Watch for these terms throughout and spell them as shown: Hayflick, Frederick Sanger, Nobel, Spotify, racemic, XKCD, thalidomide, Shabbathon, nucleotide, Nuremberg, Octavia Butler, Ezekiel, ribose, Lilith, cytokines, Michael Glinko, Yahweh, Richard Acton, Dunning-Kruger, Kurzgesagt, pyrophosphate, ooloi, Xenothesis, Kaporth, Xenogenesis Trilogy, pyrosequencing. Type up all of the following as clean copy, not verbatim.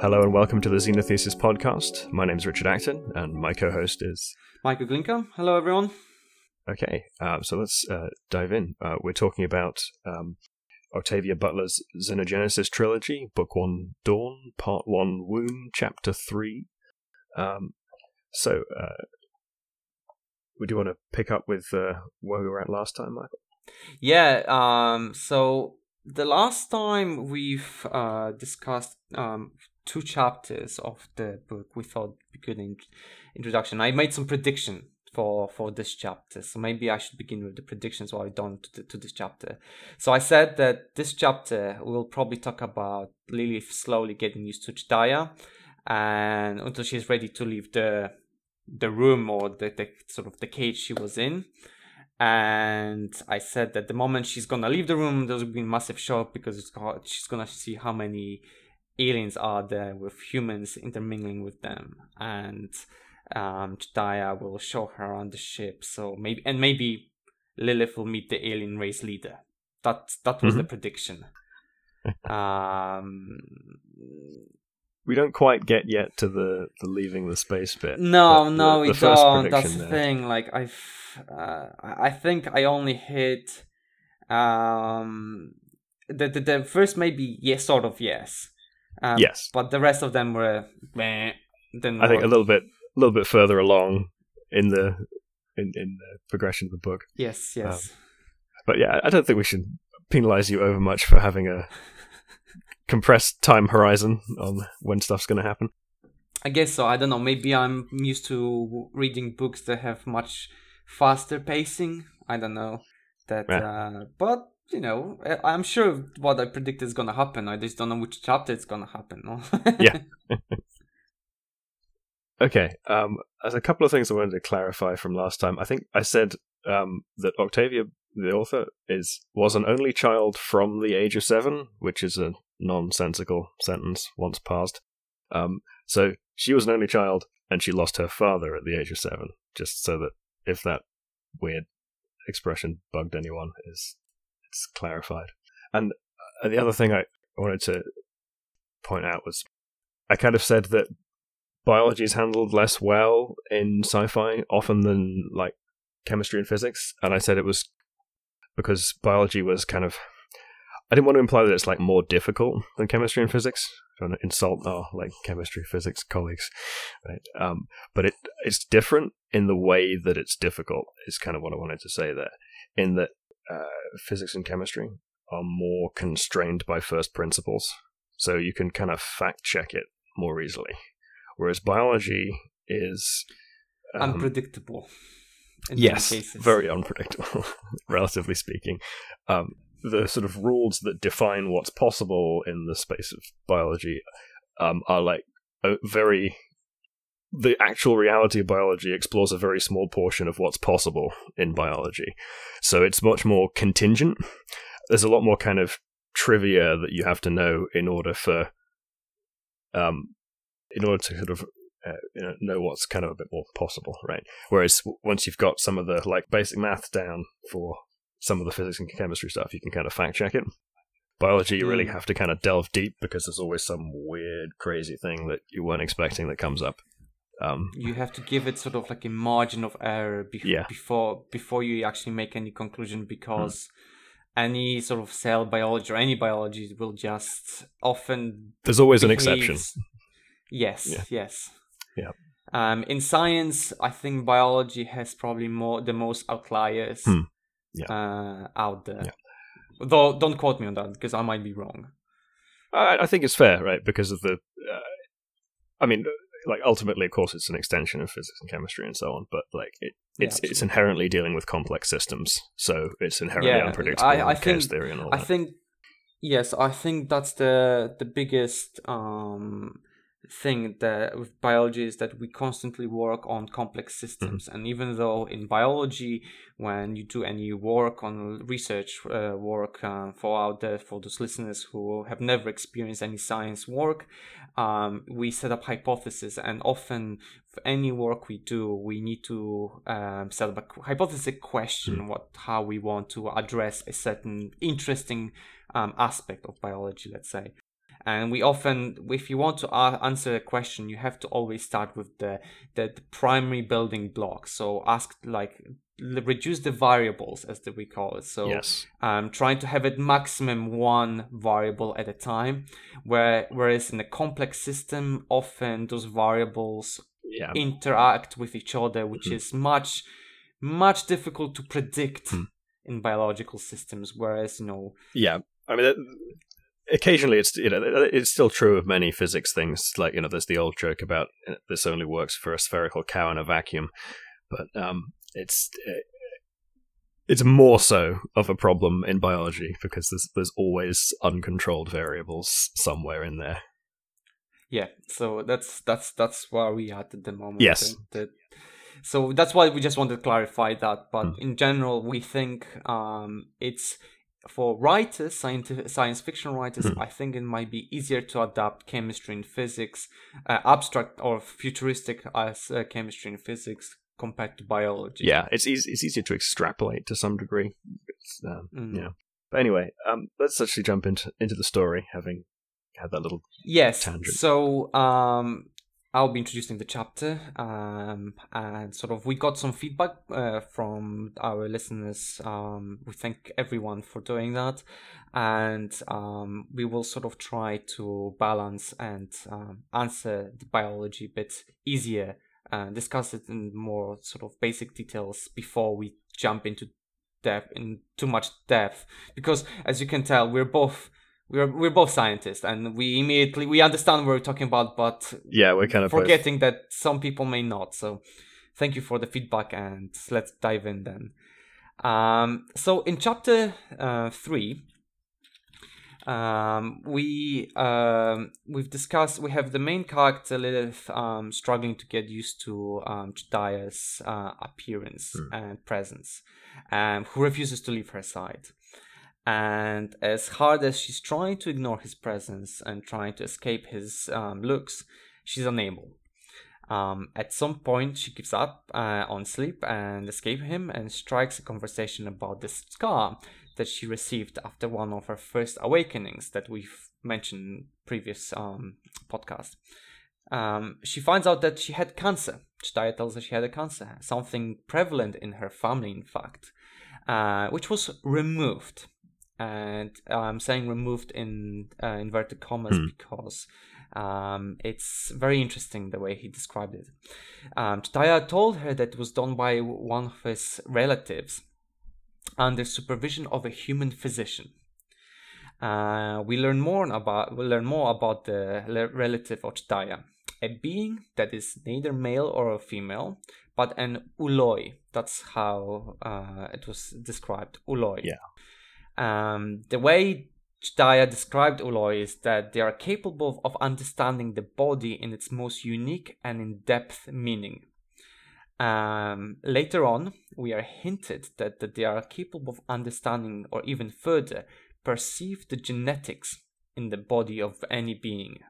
Hello and welcome to the Xenothesis podcast. My name's Richard Acton and my co-host is... Michael Glinko. Hello, everyone. Okay, so let's dive in. We're talking about Octavia Butler's Xenogenesis Trilogy, Book 1, Dawn, Part 1, Womb, Chapter 3. So, would you want to pick up with where we were at last time, Michael? Yeah, so the last time we've discussed two chapters of the book. We thought a good introduction. I made some prediction for this chapter, so maybe I should begin with the predictions what I've done to this chapter. So I said that this chapter will probably talk about Lilith slowly getting used to Jdahya, and until she's ready to leave the room or the sort of the cage she was in. And I said that the moment she's gonna leave the room, there's gonna be a massive shock because she's gonna see how many aliens are there with humans intermingling with them, and Jdahya will show her around the ship. So maybe Lilith will meet the alien race leader. That was the prediction. We don't quite get yet to the leaving the space bit. No, we don't. That's the thing. Like I think I only hit the first maybe yes, sort of yes. Yes. But the rest of them were meh. I think a little bit further along in the progression of the book. Yes. But yeah, I don't think we should penalize you over much for having a compressed time horizon on when stuff's going to happen. I guess so. I don't know. Maybe I'm used to reading books that have much faster pacing. I don't know. But you know, I'm sure what I predict is going to happen. I just don't know which chapter it's going to happen. No? Yeah. Okay, there's a couple of things I wanted to clarify from last time. I think I said that Octavia, the author, was an only child from the age of 7, which is a nonsensical sentence once passed. So she was an only child, and she lost her father at the age of 7, just so that if that weird expression bugged anyone, it's clarified. And the other thing I wanted to point out was I kind of said that biology is handled less well in sci-fi often than like chemistry and physics, and I said it was because biology was kind of... I didn't want to imply that it's like more difficult than chemistry and physics. I don't want to insult our like chemistry, physics colleagues, right? But it's different in the way that it's difficult is kind of what I wanted to say there, in that physics and chemistry are more constrained by first principles, so you can kind of fact check it more easily. Whereas biology is unpredictable. Yes, very unpredictable, relatively speaking. The sort of rules that define what's possible in the space of biology are like the actual reality of biology explores a very small portion of what's possible in biology. So it's much more contingent. There's a lot more kind of trivia that you have to know in order to sort of know what's kind of a bit more possible, right? Whereas once you've got some of the like basic math down for some of the physics and chemistry stuff, you can kind of fact check it. Biology, you really have to kind of delve deep because there's always some weird, crazy thing that you weren't expecting that comes up. You have to give it sort of like a margin of error before you actually make any conclusion, because any sort of cell biology or any biology will just often... There's always an exception. Yes. Yeah. In science, I think biology has probably the most outliers out there. Yeah. Though, don't quote me on that because I might be wrong. I think it's fair, right? Because of the, ultimately, of course, it's an extension of physics and chemistry and so on. But like, it's inherently dealing with complex systems, so it's inherently unpredictable. I think chaos theory and all that. I think that's the biggest thing that with biology is that we constantly work on complex systems, and even though in biology, when you do any work on research work for out there for those listeners who have never experienced any science work, we set up hypotheses, and often for any work we do, we need to set up a hypothesis question how we want to address a certain interesting aspect of biology, let's say. And we often, if you want to answer a question, you have to always start with the primary building block. So ask, like, reduce the variables, as we call it. So yes. Trying to have at maximum one variable at a time, whereas in a complex system, often those variables interact with each other, which is much, much difficult to predict in biological systems, whereas, you know... Yeah, I mean... Occasionally, it's still true of many physics things. Like, you know, there's the old joke about this only works for a spherical cow in a vacuum, but it's more so of a problem in biology because there's always uncontrolled variables somewhere in there. Yeah, so that's where we are at the moment. Yes. So that's why we just wanted to clarify that. But in general, we think it's. For writers, science fiction writers, I think it might be easier to adapt chemistry and physics, abstract or futuristic as chemistry and physics compared to biology. Yeah, it's easier to extrapolate to some degree. Yeah. But anyway, let's actually jump into the story, having had that little tangent. So I'll be introducing the chapter, and sort of we got some feedback from our listeners. We thank everyone for doing that, and we will sort of try to balance and answer the biology a bit easier, discuss it in more sort of basic details before we jump in too much depth, because as you can tell, we're both scientists, and we understand what we're talking about, but yeah, we're kind of forgetting that some people may not. So thank you for the feedback, and let's dive in then. So in chapter 3, we have the main character Lilith struggling to get used to Jdahya's appearance and presence, who refuses to leave her side. And as hard as she's trying to ignore his presence and trying to escape his looks, she's unable. At some point, she gives up on sleep and escapes him and strikes a conversation about the scar that she received after one of her first awakenings that we've mentioned in previous podcast. She finds out that she had cancer. Jdahya tells her she had a cancer, something prevalent in her family, in fact, which was removed. And I'm saying removed in inverted commas because it's very interesting the way he described it. Jdahya told her that it was done by one of his relatives under supervision of a human physician. We learn more about the relative of Jdahya, a being that is neither male or female, but an ooloi. That's how it was described. Ooloi. Yeah. The way Jdahya described ooloi is that they are capable of understanding the body in its most unique and in-depth meaning. Later on, we are hinted that they are capable of understanding, or even further, perceive the genetics in the body of any being.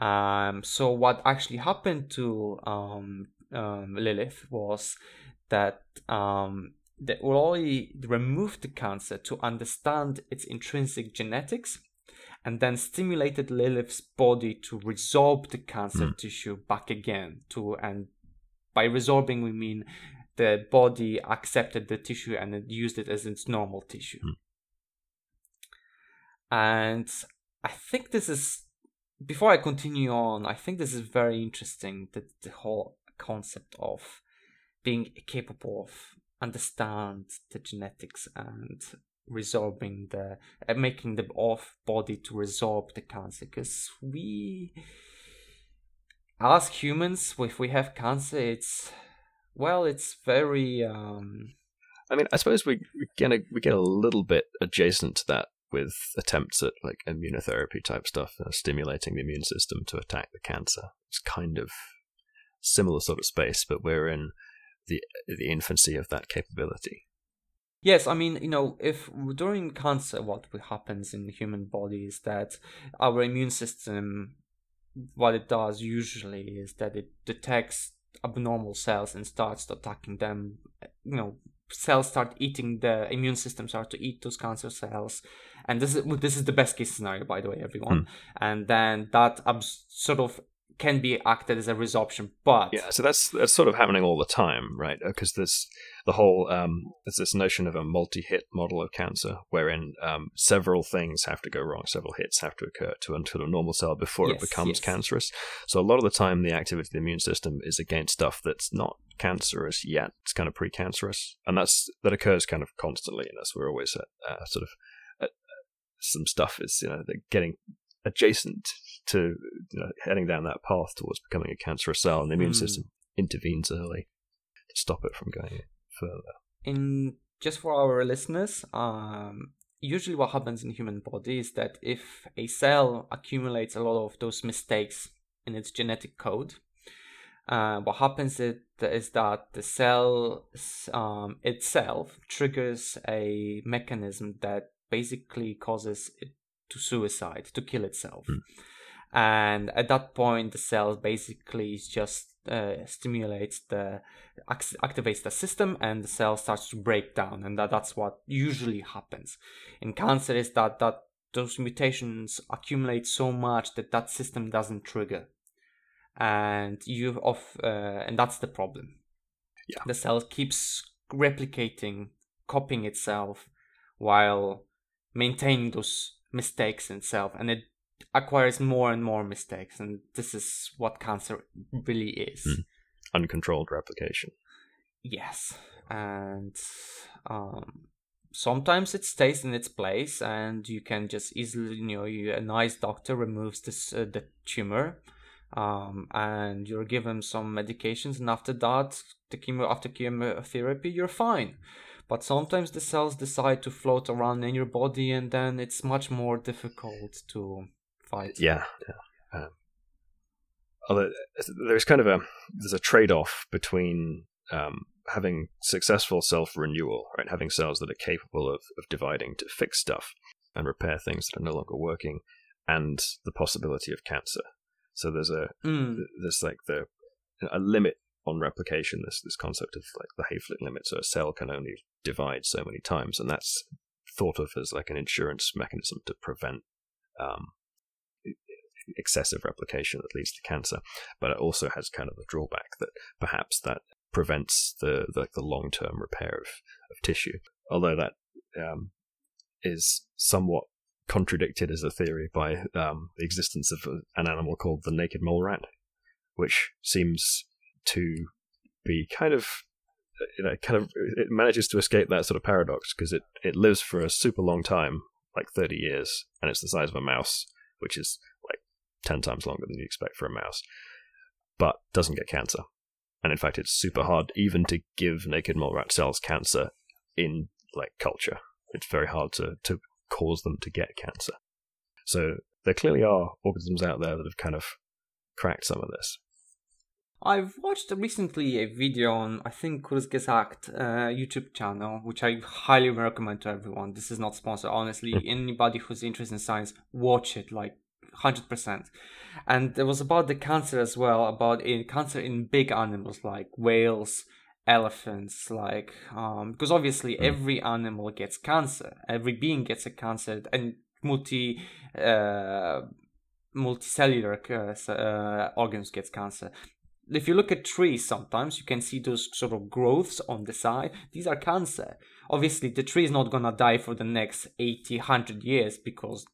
So what actually happened to Lilith was that... the ooloi removed the cancer to understand its intrinsic genetics and then stimulated Lilith's body to resorb the cancer tissue back again. And by resorbing, we mean the body accepted the tissue and it used it as its normal tissue. And I think this is... Before I continue on, I think this is very interesting, that the whole concept of being capable of understand the genetics and resorbing making the off body to resorb the cancer, because we as humans, if we have cancer, it's very I mean, I suppose we get a little bit adjacent to that with attempts at like immunotherapy type stuff, stimulating the immune system to attack the cancer. It's kind of similar sort of space, but we're in the infancy of that capability. Yes, I mean, you know, if during cancer, what happens in the human body is that our immune system, what it does usually is that it detects abnormal cells and starts attacking them. You know, cells start eating, the immune system start to eat those cancer cells, And this is the best case scenario, by the way, everyone. And then that sort of can be acted as a resorption, but yeah, so that's sort of happening all the time, right? Because there's the whole there's this notion of a multi-hit model of cancer, wherein several things have to go wrong, several hits have to occur to until a normal cell before it becomes cancerous. So a lot of the time, the activity of the immune system is against stuff that's not cancerous yet; it's kind of precancerous, and that occurs kind of constantly. And that's we're always at sort of some stuff is getting adjacent to heading down that path towards becoming a cancerous cell, and the immune system intervenes early to stop it from going further. In just for our listeners, usually what happens in the human body is that if a cell accumulates a lot of those mistakes in its genetic code, what happens is that the cell itself triggers a mechanism that basically causes it to suicide, to kill itself. And at that point, the cell basically just activates the system, and the cell starts to break down, and that's what usually happens. In cancer, is that those mutations accumulate so much that system doesn't trigger, and that's the problem. Yeah. The cell keeps replicating, copying itself, while maintaining those mistakes in itself, and it acquires more and more mistakes, and this is what cancer really is. Uncontrolled replication. Yes, and sometimes it stays in its place, and you can just easily, a nice doctor removes this the tumor, and you're given some medications, and after that, after chemotherapy, you're fine. But sometimes the cells decide to float around in your body, and then it's much more difficult to fight. Yeah. Although there's kind of a trade-off between having successful self-renewal, right? Having cells that are capable of dividing to fix stuff and repair things that are no longer working, and the possibility of cancer. So there's like a limit on replication, this concept of like the Hayflick limit, so a cell can only divide so many times, and that's thought of as like an insurance mechanism to prevent excessive replication that leads to cancer. But it also has kind of a drawback that perhaps that prevents the long-term repair of tissue, although that is somewhat contradicted as a theory by the existence of an animal called the naked mole rat, which seems to be kind of it manages to escape that sort of paradox, because it lives for a super long time, like 30 years, and it's the size of a mouse, which is like 10 times longer than you expect for a mouse, but doesn't get cancer. And in fact, it's super hard even to give naked mole rat cells cancer in like culture. It's very hard to cause them to get cancer. So there clearly are organisms out there that have kind of cracked some of this. I've watched recently a video on, I think, Kurzgesagt YouTube channel, which I highly recommend to everyone. This is not sponsored, honestly. Anybody who's interested in science, watch it, like 100%. And it was about the cancer as well, about cancer in big animals like whales, elephants, like because obviously every animal gets cancer, every being gets a cancer, and multicellular organs gets cancer. If you look at trees, sometimes you can see those sort of growths on the side. These are cancer. Obviously, the tree is not going to die for the next 80, 100 years because,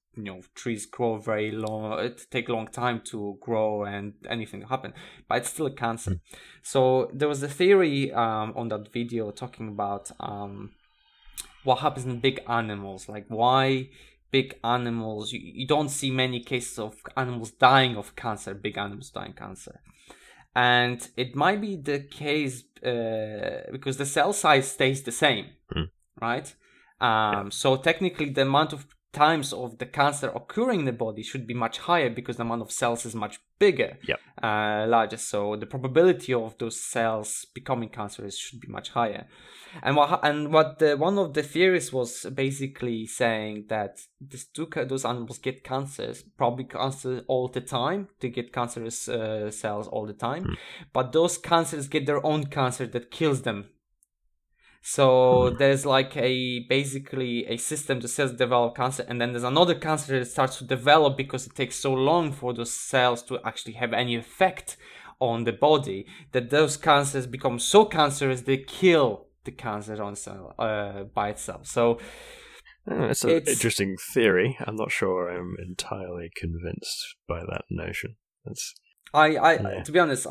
trees grow very long. It takes a long time to grow and anything happen, but it's still cancer. So there was a theory on that video talking about what happens in big animals, like why big animals, you don't see many cases of animals dying of cancer, big animals dying cancer. And it might be the case because the cell size stays the same, right? So technically, the amount of times of the cancer occurring in the body should be much higher because the amount of cells is much bigger, larger. So the probability of those cells becoming cancerous should be much higher. And one of the theories was basically saying that those animals get cancers, probably cancer all the time. They get cancerous cells all the time, but those cancers get their own cancer that kills them. So there's like basically a system that cells develop cancer, and then there's another cancer that starts to develop because it takes so long for those cells to actually have any effect on the body that those cancers become so cancerous they kill the cancer on cell by itself. So it's an interesting theory. I'm not sure I'm entirely convinced by that notion. To be honest,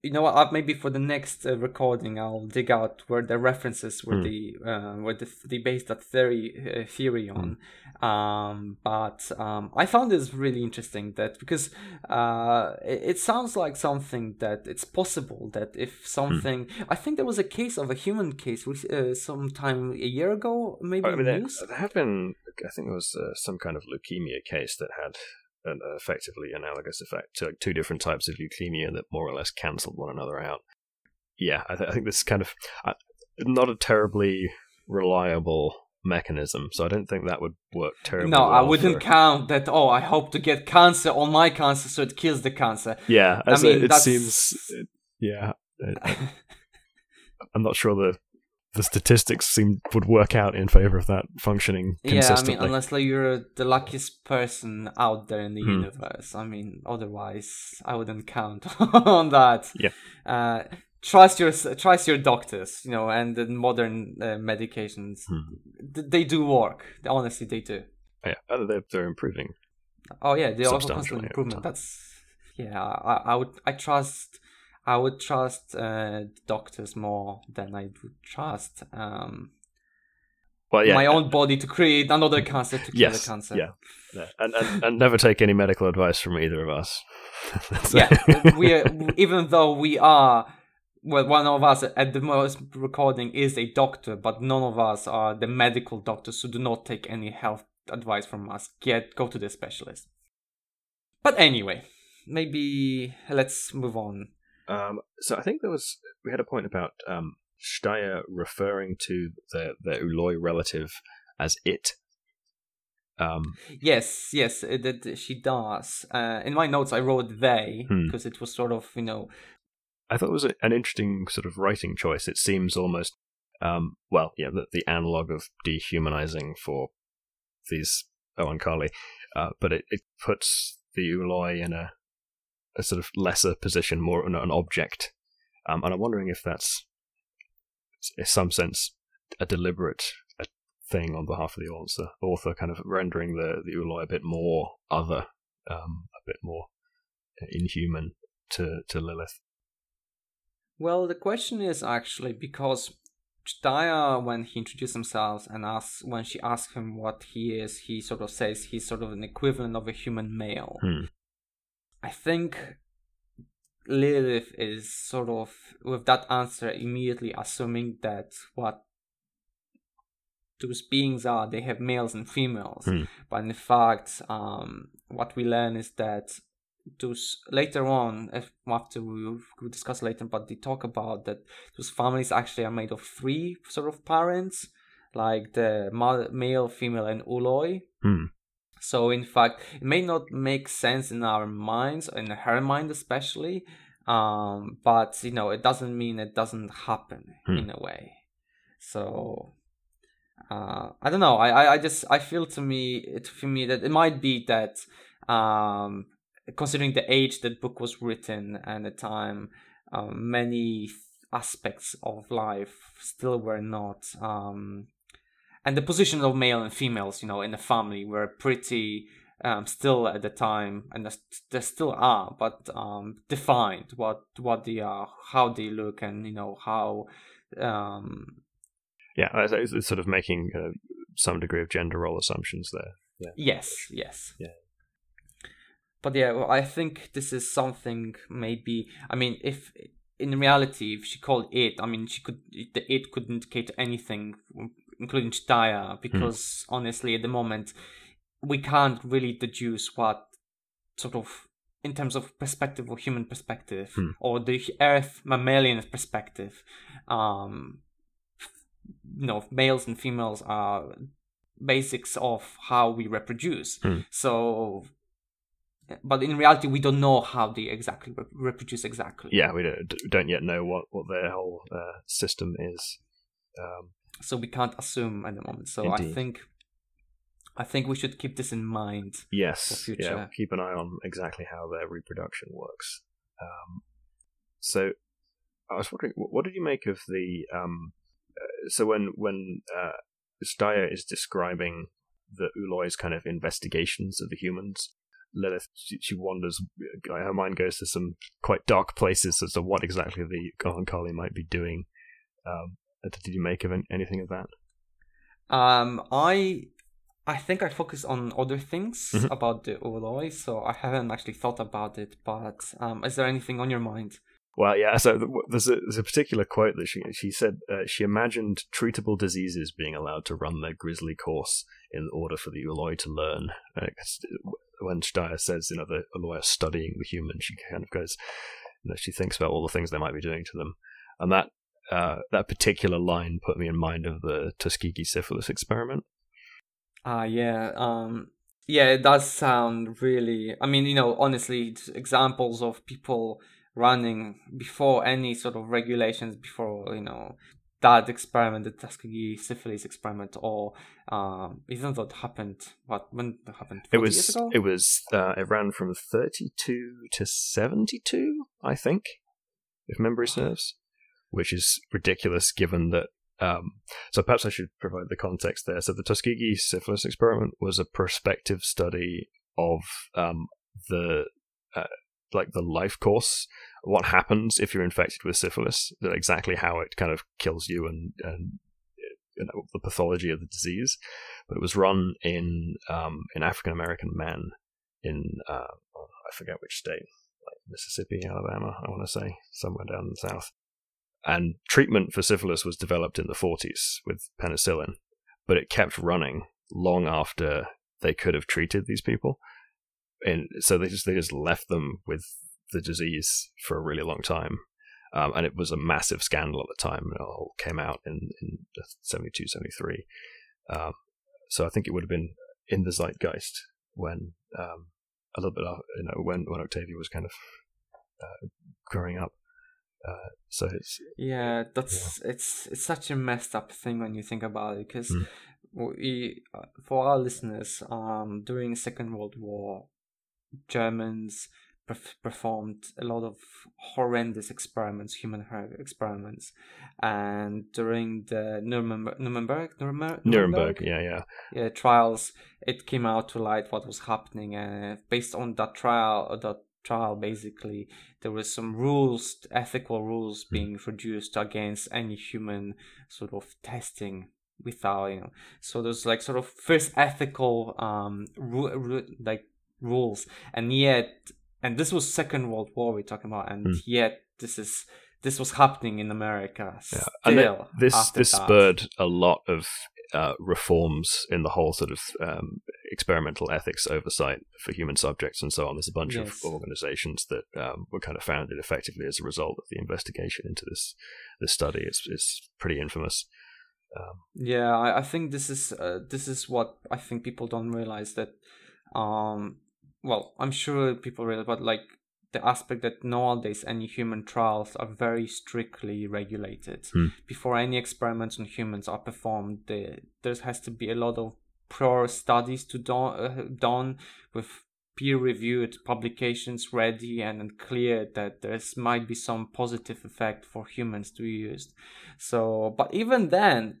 you know what? Maybe for the next recording, I'll dig out where the references were they based that theory on. But I found this really interesting that because it sounds like something that it's possible that if something, I think there was a case of a human case sometime a year ago, maybe. There have been, I think, there was some kind of leukemia case that had an effectively analogous effect to like two different types of leukemia that more or less cancelled one another out. Yeah, I think this is kind of not a terribly reliable mechanism, so I don't think that would work terribly well. No, I wouldn't count that, I hope to get cancer on my cancer so it kills the cancer. Yeah, I mean, it seems... I'm not sure the statistics would work out in favor of that functioning consistently. Yeah, I mean, unless you're the luckiest person out there in the universe. I mean, otherwise, I wouldn't count on that. Yeah. Trust your doctors, you know, and the modern medications. They do work. Honestly, they do. Oh, yeah, they're improving. Oh yeah, they are constant improvement. I would trust doctors more than I would trust my own body to create another cancer to kill the cancer. Yeah. And never take any medical advice from either of us. Even though we are, one of us at the most recording is a doctor, but none of us are the medical doctors, so do not take any health advice from us. Go to the specialist. But anyway, maybe let's move on. So I think we had a point about Jdahya referring to the ooloi relative as it. Yes, that she does. In my notes, I wrote they because it was sort of, you know. I thought it was an interesting sort of writing choice. It seems almost, the analog of dehumanizing for these Oankali, but it puts the ooloi in a sort of lesser position, more an object, and I'm wondering if that's, in some sense, a deliberate thing on behalf of the author kind of rendering the ooloi a bit more other, a bit more inhuman to Lilith. Well, the question is actually because Jdahya, when he introduced himself and when she asked him what he is, he sort of says he's sort of an equivalent of a human male. I think Lilith is sort of, with that answer, immediately assuming that what those beings are, they have males and females. But in fact, what we learn is that those later on, after we'll discuss later, but they talk about that those families actually are made of three sort of parents, like the male, female, and ooloi. So, in fact, it may not make sense in our minds, in her mind especially, but, you know, it doesn't mean it doesn't happen in a way. So, I don't know. I feel to me that it might be that, considering the age that book was written and the time, many aspects of life still were not... and the position of male and females, you know, in the family were pretty still at the time, and there still are, but defined what they are, how they look, and you know how. It's sort of making some degree of gender role assumptions there. Yeah. Yes. Yeah. But yeah, well, I think this is something maybe. I mean, if. In reality, if she called it, I mean, it could indicate anything, including Jdahya, because honestly, at the moment, we can't really deduce what sort of, in terms of perspective or human perspective, or the Earth mammalian perspective, you know, males and females are basics of how we reproduce. So... But in reality, we don't know how they exactly reproduce exactly. Yeah, we don't yet know what their whole system is. So we can't assume at the moment. So indeed. I think we should keep this in mind. Yes. For future. Yeah, keep an eye on exactly how their reproduction works. So I was wondering, what did you make of the? So when Jdahya is describing the Ooloi's kind of investigations of the humans, Lilith, she wanders, her mind goes to some quite dark places as to what exactly the Oankali might be doing. Did you make of anything of that? I think I focus on other things mm-hmm. about the Ooloi, so I haven't actually thought about it, but is there anything on your mind? Well, yeah, so there's a particular quote that she said, she imagined treatable diseases being allowed to run their grisly course in order for the Ooloi to learn. When Jdahya says, the Ooloi are studying the human, she kind of goes, she thinks about all the things they might be doing to them. And that particular line put me in mind of the Tuskegee Syphilis Experiment. It does sound really... I mean, honestly, examples of people running before any sort of regulations, before, that experiment, the Tuskegee Syphilis Experiment, or even that happened, when that happened, 40 years ago? It was, it ran from 32 to 72, I think, if memory serves, which is ridiculous given that, so perhaps I should provide the context there. So the Tuskegee Syphilis Experiment was a prospective study of the life course, what happens if you're infected with syphilis, exactly how it kind of kills you and the pathology of the disease. But it was run in African-American men in, I forget which state, like Mississippi, Alabama, I want to say, somewhere down in the south. And treatment for syphilis was developed in the 40s with penicillin, but it kept running long after they could have treated these people. And so they just left them with the disease for a really long time. And it was a massive scandal at the time. It all came out in 72, 73. So I think it would have been in the zeitgeist when a little bit after, when Octavia was kind of growing up. So it's it's such a messed up thing when you think about it, because for our listeners, during the Second World War, Germans performed a lot of horrendous experiments, human experiments, and during the Nuremberg trials, it came out to light what was happening, and based on that trial, basically there was some rules, ethical rules, being introduced against any human sort of testing without so there's like sort of first ethical rules, and this was Second World War we're talking about, and yet this was happening in America still. And this spurred a lot of reforms in the whole sort of experimental ethics oversight for human subjects and so on. There's a bunch of organizations that were kind of founded effectively as a result of the investigation into this study. It's pretty infamous. I think this is what I think people don't realize, that I'm sure people realize, but like the aspect that nowadays any human trials are very strictly regulated. Before any experiments on humans are performed, there has to be a lot of prior studies done with peer-reviewed publications ready and clear that there might be some positive effect for humans to be used. So, but even then,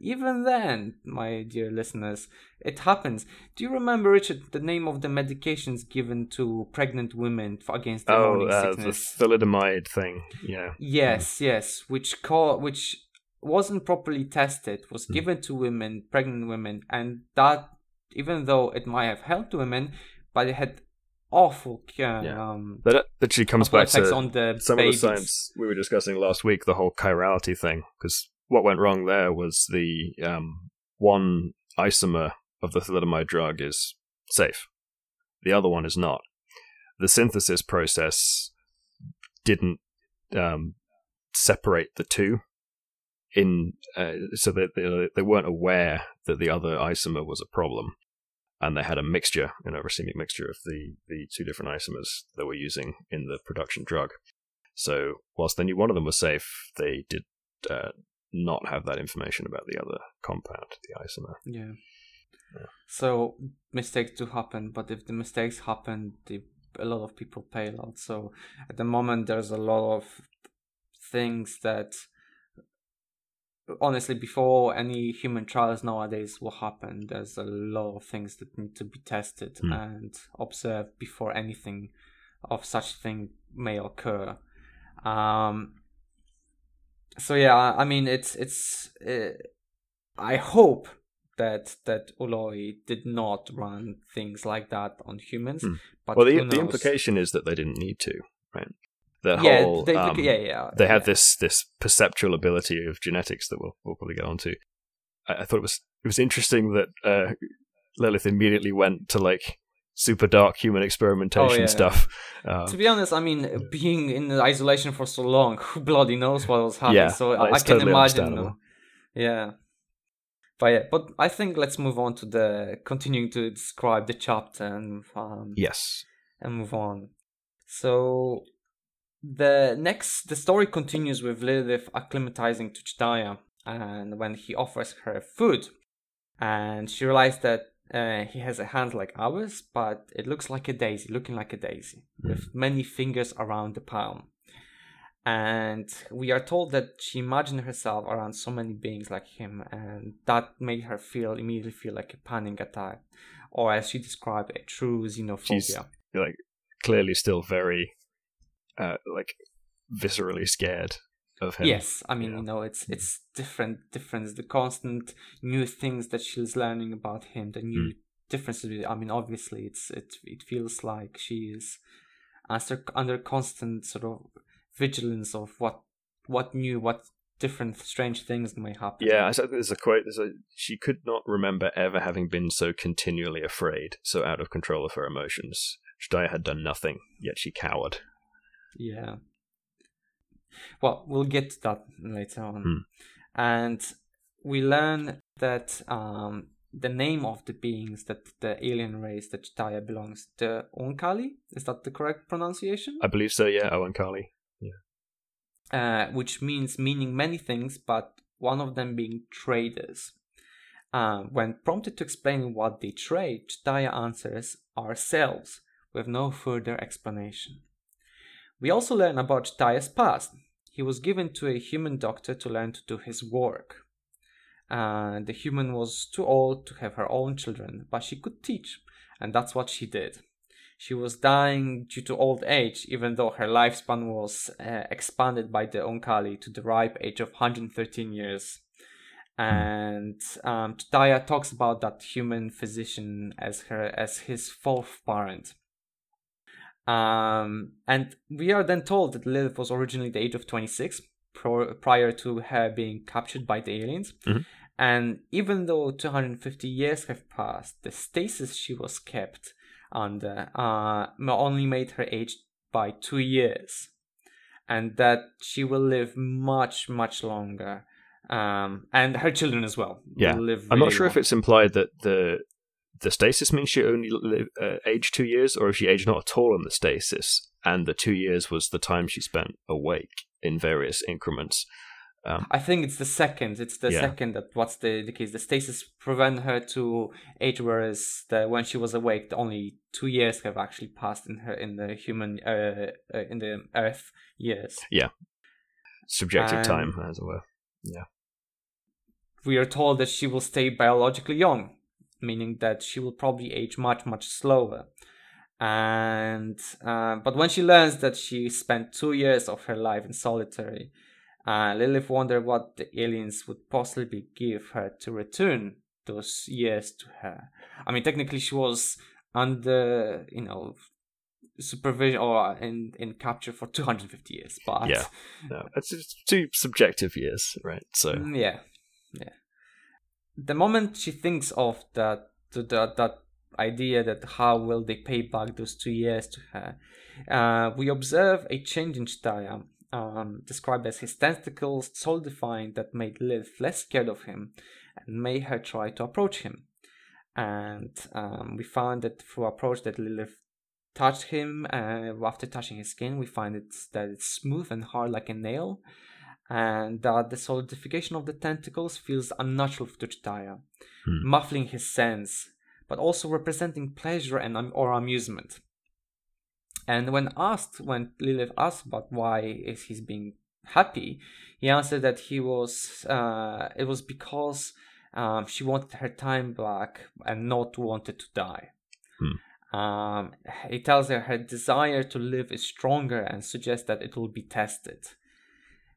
my dear listeners, it happens. Do you remember, Richard, the name of the medications given to pregnant women against the morning sickness? The thalidomide thing. Yeah. Yes. Which wasn't properly tested, was given to women, pregnant women, and that, even though it might have helped women, but it had awful that actually comes back to on the some babies. Of the science we were discussing last week, the whole chirality thing, because what went wrong there was the one isomer of the thalidomide drug is safe, the other one is not. The synthesis process didn't separate the two in so that they weren't aware that the other isomer was a problem, and they had a mixture, a racemic mixture of the two different isomers that were using in the production drug. So whilst they knew one of them was safe, they did not have that information about the other compound, the isomer. Yeah. So mistakes do happen, but if the mistakes happen, a lot of people fail out. So at the moment, there's a lot of things that, honestly, before any human trials nowadays will happen, there's a lot of things that need to be tested and observed before anything of such thing may occur. So yeah, I mean, I hope that ooloi did not run things like that on humans. But well, the implication is that they didn't need to, right? They have this perceptual ability of genetics that we'll probably get onto. I thought it was interesting that Lilith immediately went to like super dark human experimentation stuff. To be honest, I mean, being in isolation for so long, who bloody knows what was happening? Yeah, so I can totally imagine. Yeah. But I think let's move on to continuing to describe the chapter and yes, and move on. So the story continues with Lilith acclimatizing to Jdahya, and when he offers her food, and she realized that he has a hand like ours, but it looks like a daisy, with many fingers around the palm. And we are told that she imagined herself around so many beings like him, and that made her immediately feel like a panic attack, or as she described, a true xenophobia. She's like clearly still very like viscerally scared of him. Yes, I mean, it's different. The constant new things that she's learning about him, the new differences. I mean, obviously, it feels like she is under constant sort of vigilance of what different strange things may happen. Yeah, I think there's a quote. She could not remember ever having been so continually afraid, so out of control of her emotions. Jdahya had done nothing, yet she cowered. Yeah. Well, we'll get to that later on. And we learn that the name of the beings that the alien race that Jdahya belongs to, Oankali, is that the correct pronunciation? I believe so, yeah, Oankali. Yeah. Which meaning many things, but one of them being traders. When prompted to explain what they trade, Jdahya answers ourselves with no further explanation. We also learn about Jdahya's past. He was given to a human doctor to learn to do his work. The human was too old to have her own children, but she could teach, and that's what she did. She was dying due to old age, even though her lifespan was expanded by the Oankali to the ripe age of 113 years. And Jdahya talks about that human physician as his fourth parent. And we are then told that Lilith was originally the age of 26 prior to her being captured by the aliens. And even though 250 years have passed, the stasis she was kept under only made her age by 2 years, and that she will live much, much longer. And her children as well. Yeah, will live really I'm not sure long. If it's implied that the stasis means she only aged 2 years, or if she aged not at all in the stasis, and the 2 years was the time she spent awake in various increments. I think it's the second. It's the second that what's the case. The stasis prevent her to age, whereas when she was awake, only 2 years have actually passed in the Earth years. Yeah, subjective time, as it were. Yeah. We are told that she will stay biologically young, meaning that she will probably age much, much slower. And but when she learns that she spent 2 years of her life in solitary, Lilith wondered what the aliens would possibly give her to return those years to her. I mean, technically she was under, supervision or in capture for 250 years, but it's just 2 subjective years, right? So yeah. The moment she thinks of that idea that how will they pay back those 2 years to her, we observe a change in Jdahya, described as his tentacles solidifying, that made Lilith less scared of him and made her try to approach him. And we found that through approach that Lilith touched him, after touching his skin, we find that it's smooth and hard like a nail, and that the solidification of the tentacles feels unnatural to Jdahya, muffling his sense, but also representing pleasure and or amusement. And when Lilith asked about why is he being happy, he answered that it was because she wanted her time back and not wanted to die. He tells her desire to live is stronger and suggests that it will be tested.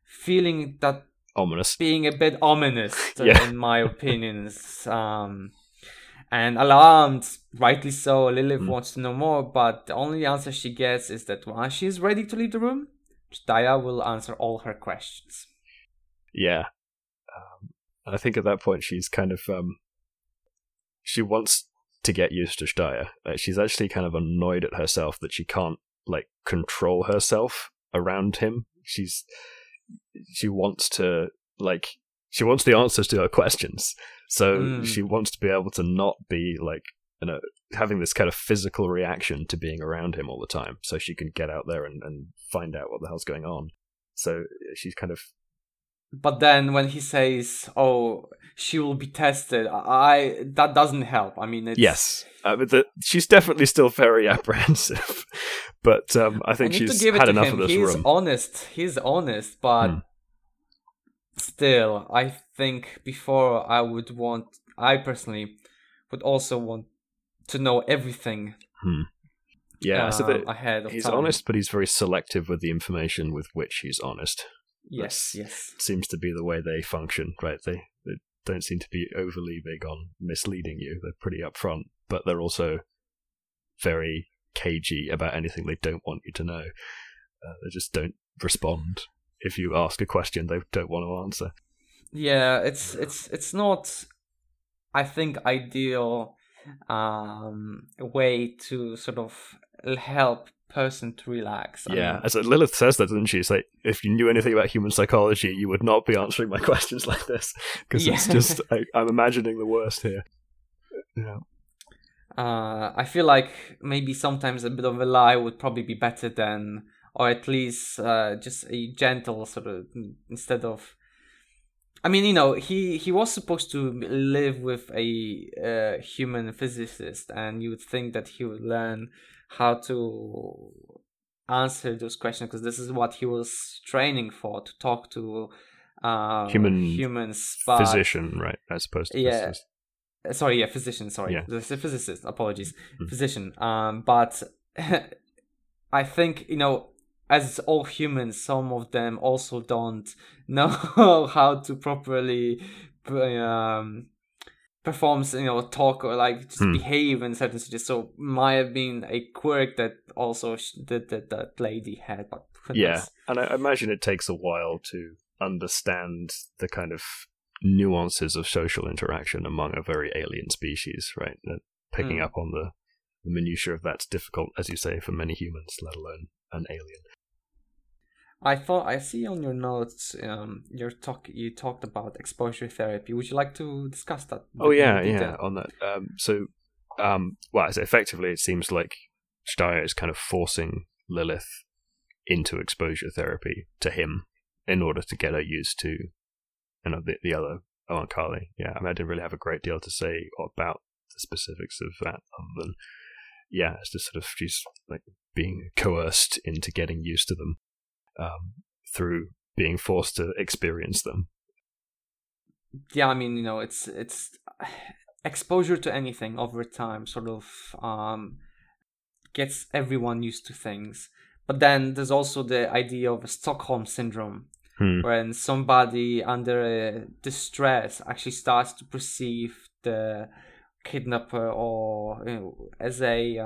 Feeling that ominous, being a bit ominous, in my opinion, and alarmed, rightly so, Lilith wants to know more, but the only answer she gets is that once she is ready to leave the room, Jdahya will answer all her questions. Yeah. I think at that point she's kind of, she wants to get used to Jdahya. Like, she's actually kind of annoyed at herself that she can't, control herself around him. She wants the answers to her questions. So she wants to be able to not be, having this kind of physical reaction to being around him all the time, so she can get out there and find out what the hell's going on. So she's kind of... But then when he says, "Oh, she will be tested," that doesn't help. I mean, it's... Yes. She's definitely still very apprehensive, but I think she's had enough of this room. He's honest, but still, I think before I personally would also want to know everything. Yeah, so ahead of he's time. Honest, but he's very selective with the information with which he's honest. Yes. Seems to be the way they function, right? They don't seem to be overly big on misleading you. They're pretty upfront, but they're also very cagey about anything they don't want you to know. They just don't respond if you ask a question they don't want to answer. Yeah, it's not, I think, ideal way to sort of help person to relax. I mean, Lilith says that, doesn't she? It's like, if you knew anything about human psychology, you would not be answering my questions like this, because it's just I'm imagining the worst here. I feel like maybe sometimes a bit of a lie would probably be better than, or at least just a gentle sort of, instead of, I mean, he was supposed to live with a human physicist, and you would think that he would learn how to answer those questions, because this is what he was training for, to talk to humans. But physician, right? As opposed to physicist. Physician. It's a physicist. Apologies, physician. But I think as all humans, some of them also don't know how to properly performs, talk or just behave in certain situations. So might have been a quirk that also that lady had. But and I imagine it takes a while to understand the kind of nuances of social interaction among a very alien species, right? And picking up on the minutiae of that's difficult, as you say, for many humans, let alone an alien. I see on your notes you talked about exposure therapy. Would you like to discuss that? On that. So effectively it seems like Jdahya is kind of forcing Lilith into exposure therapy to him in order to get her used to the other Oankali. Yeah, I didn't really have a great deal to say about the specifics of that, other than it's just sort of she's being coerced into getting used to them. Through being forced to experience them. Yeah, I mean, it's exposure to anything over time sort of gets everyone used to things. But then there's also the idea of Stockholm syndrome, when somebody under distress actually starts to perceive the kidnapper or as a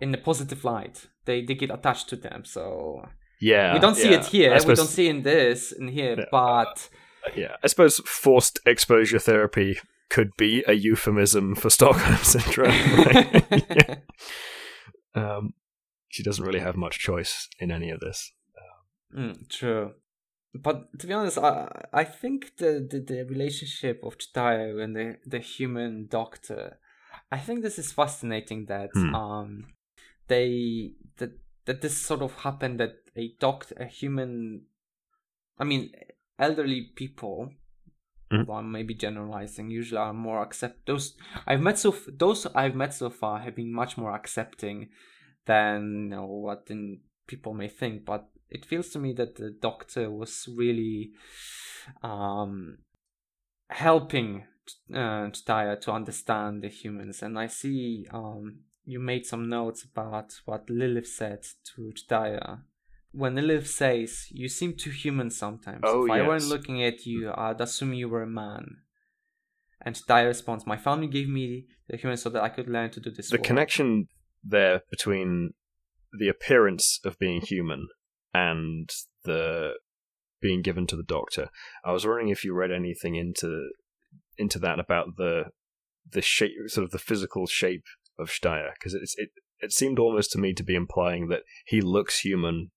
in a positive light. They get attached to them, so. Yeah, we don't see it here. We don't see in here, no, but... I suppose forced exposure therapy could be a euphemism for Stockholm syndrome. Right? She doesn't really have much choice in any of this. True. But to be honest, I think the relationship of Jdahya and the human doctor, I think this is fascinating that this sort of happened, that a human I mean, elderly people, well, I'm maybe generalizing, usually are more those I've met so far have been much more accepting than, you know, what people may think. But it feels to me that the doctor was really helping Jdahya to understand the humans. And I see you made some notes about what Lilith said to Jdahya. When Lilith says, "You seem too human sometimes. If I weren't looking at you, I'd assume you were a man." And Jdahya responds, "My family gave me the human so that I could learn to do this." The work. Connection there between the appearance of being human and the being given to the doctor. I was wondering if you read anything into that about the shape, sort of the physical shape of Jdahya, because it seemed almost to me to be implying that he looks human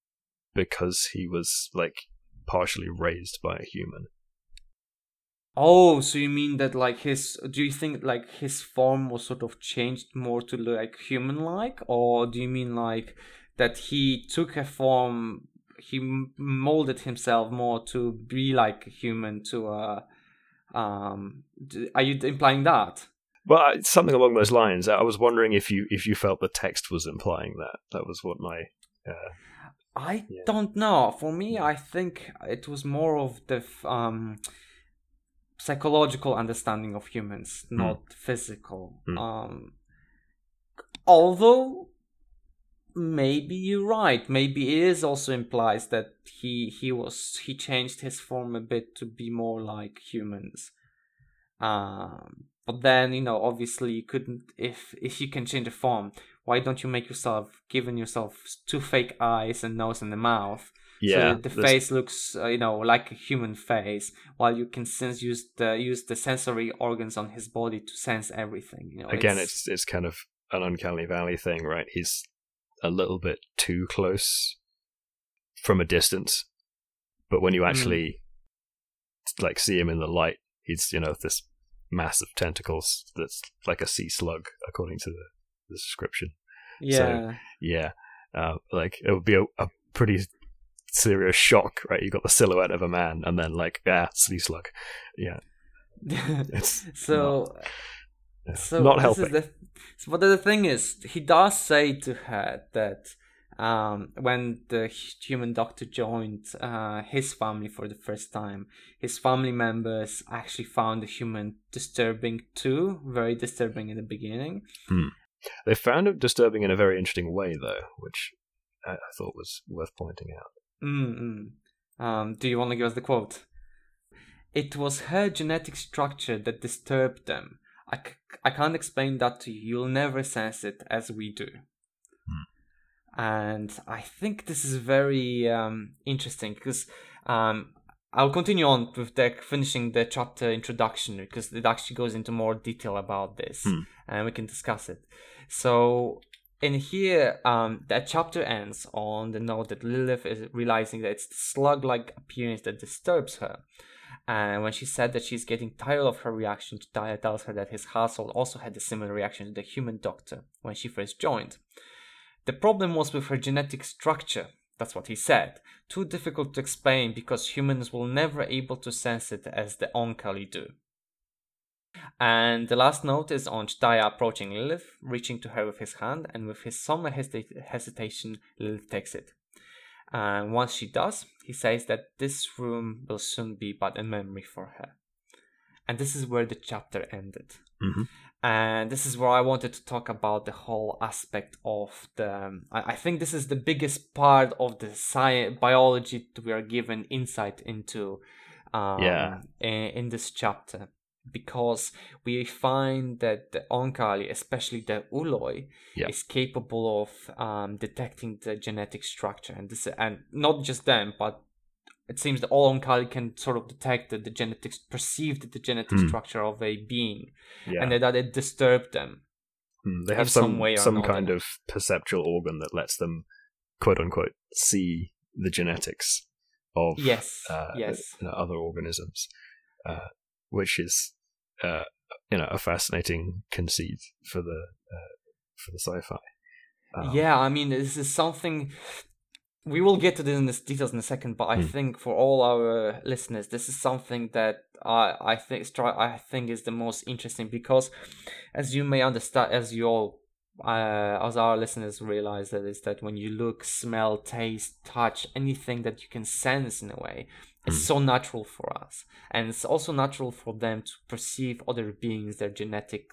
because he was, like, partially raised by a human. Oh, so you mean that, like, do you think, like, his form was sort of changed more to, like, human-like? Or do you mean, like, that he took a form, he molded himself more to be, like, a human to a... are you implying that? Well, something along those lines. I was wondering if you felt the text was implying that. That was what my... I don't know. For me, I think it was more of the psychological understanding of humans, not physical. Although, maybe you're right. Maybe it is also implies that he changed his form a bit to be more like humans. But then, you know, obviously you couldn't, if you can change a form, why don't you make yourself, giving yourself two fake eyes and nose and a mouth, so that the face looks, you know, like a human face, while you can sense use the sensory organs on his body to sense everything. You know, again, it's kind of an uncanny valley thing, right? He's a little bit too close from a distance, but when you actually like see him in the light, he's, you know, this mass of tentacles that's like a sea slug, according to the description. Like it would be a pretty serious shock, right? You got the silhouette of a man and then like sea slug. Not helping. But the thing is, he does say to her that when the human doctor joined his family for the first time, his family members actually found the human disturbing too, very disturbing in the beginning. They found it disturbing in a very interesting way, though, which I thought was worth pointing out. Do you want to give us the quote? "It was her genetic structure that disturbed them. I can't explain that to you. You'll never sense it as we do." And I think this is very interesting because I'll continue on with finishing the chapter introduction, because it actually goes into more detail about this and we can discuss it. So in here, that chapter ends on the note that Lilith is realizing that it's the slug-like appearance that disturbs her. And when she said that she's getting tired of her reaction, Jdahya tells her that his household also had a similar reaction to the human doctor when she first joined. The problem was with her genetic structure. That's what he said. Too difficult to explain because humans will never able to sense it as the Oankali do. And the last note is on Jdahya approaching Lilith, reaching to her with his hand, and with his some hesitation, Lilith takes it. And once she does, he says that this room will soon be but a memory for her. And this is where the chapter ended. And this is where I wanted to talk about the whole aspect of the... I think this is the biggest part of the biology that we are given insight into in this chapter. Because we find that the Oankali, especially the ooloi, is capable of detecting the genetic structure. And not just them, but it seems that all Oankali can sort of detect the genetic structure of a being, and that it disturbed them. They have some kind of perceptual organ that lets them, quote unquote, see the genetics of other organisms, which is a fascinating conceit for the sci-fi. I mean, this is something we will get to the details in a second, but I think for all our listeners, this is something that I think is the most interesting, because as you may understand, as you all, as our listeners realize, that is that when you look, smell, taste, touch, anything that you can sense in a way, it's so natural for us, and it's also natural for them to perceive other beings, their genetic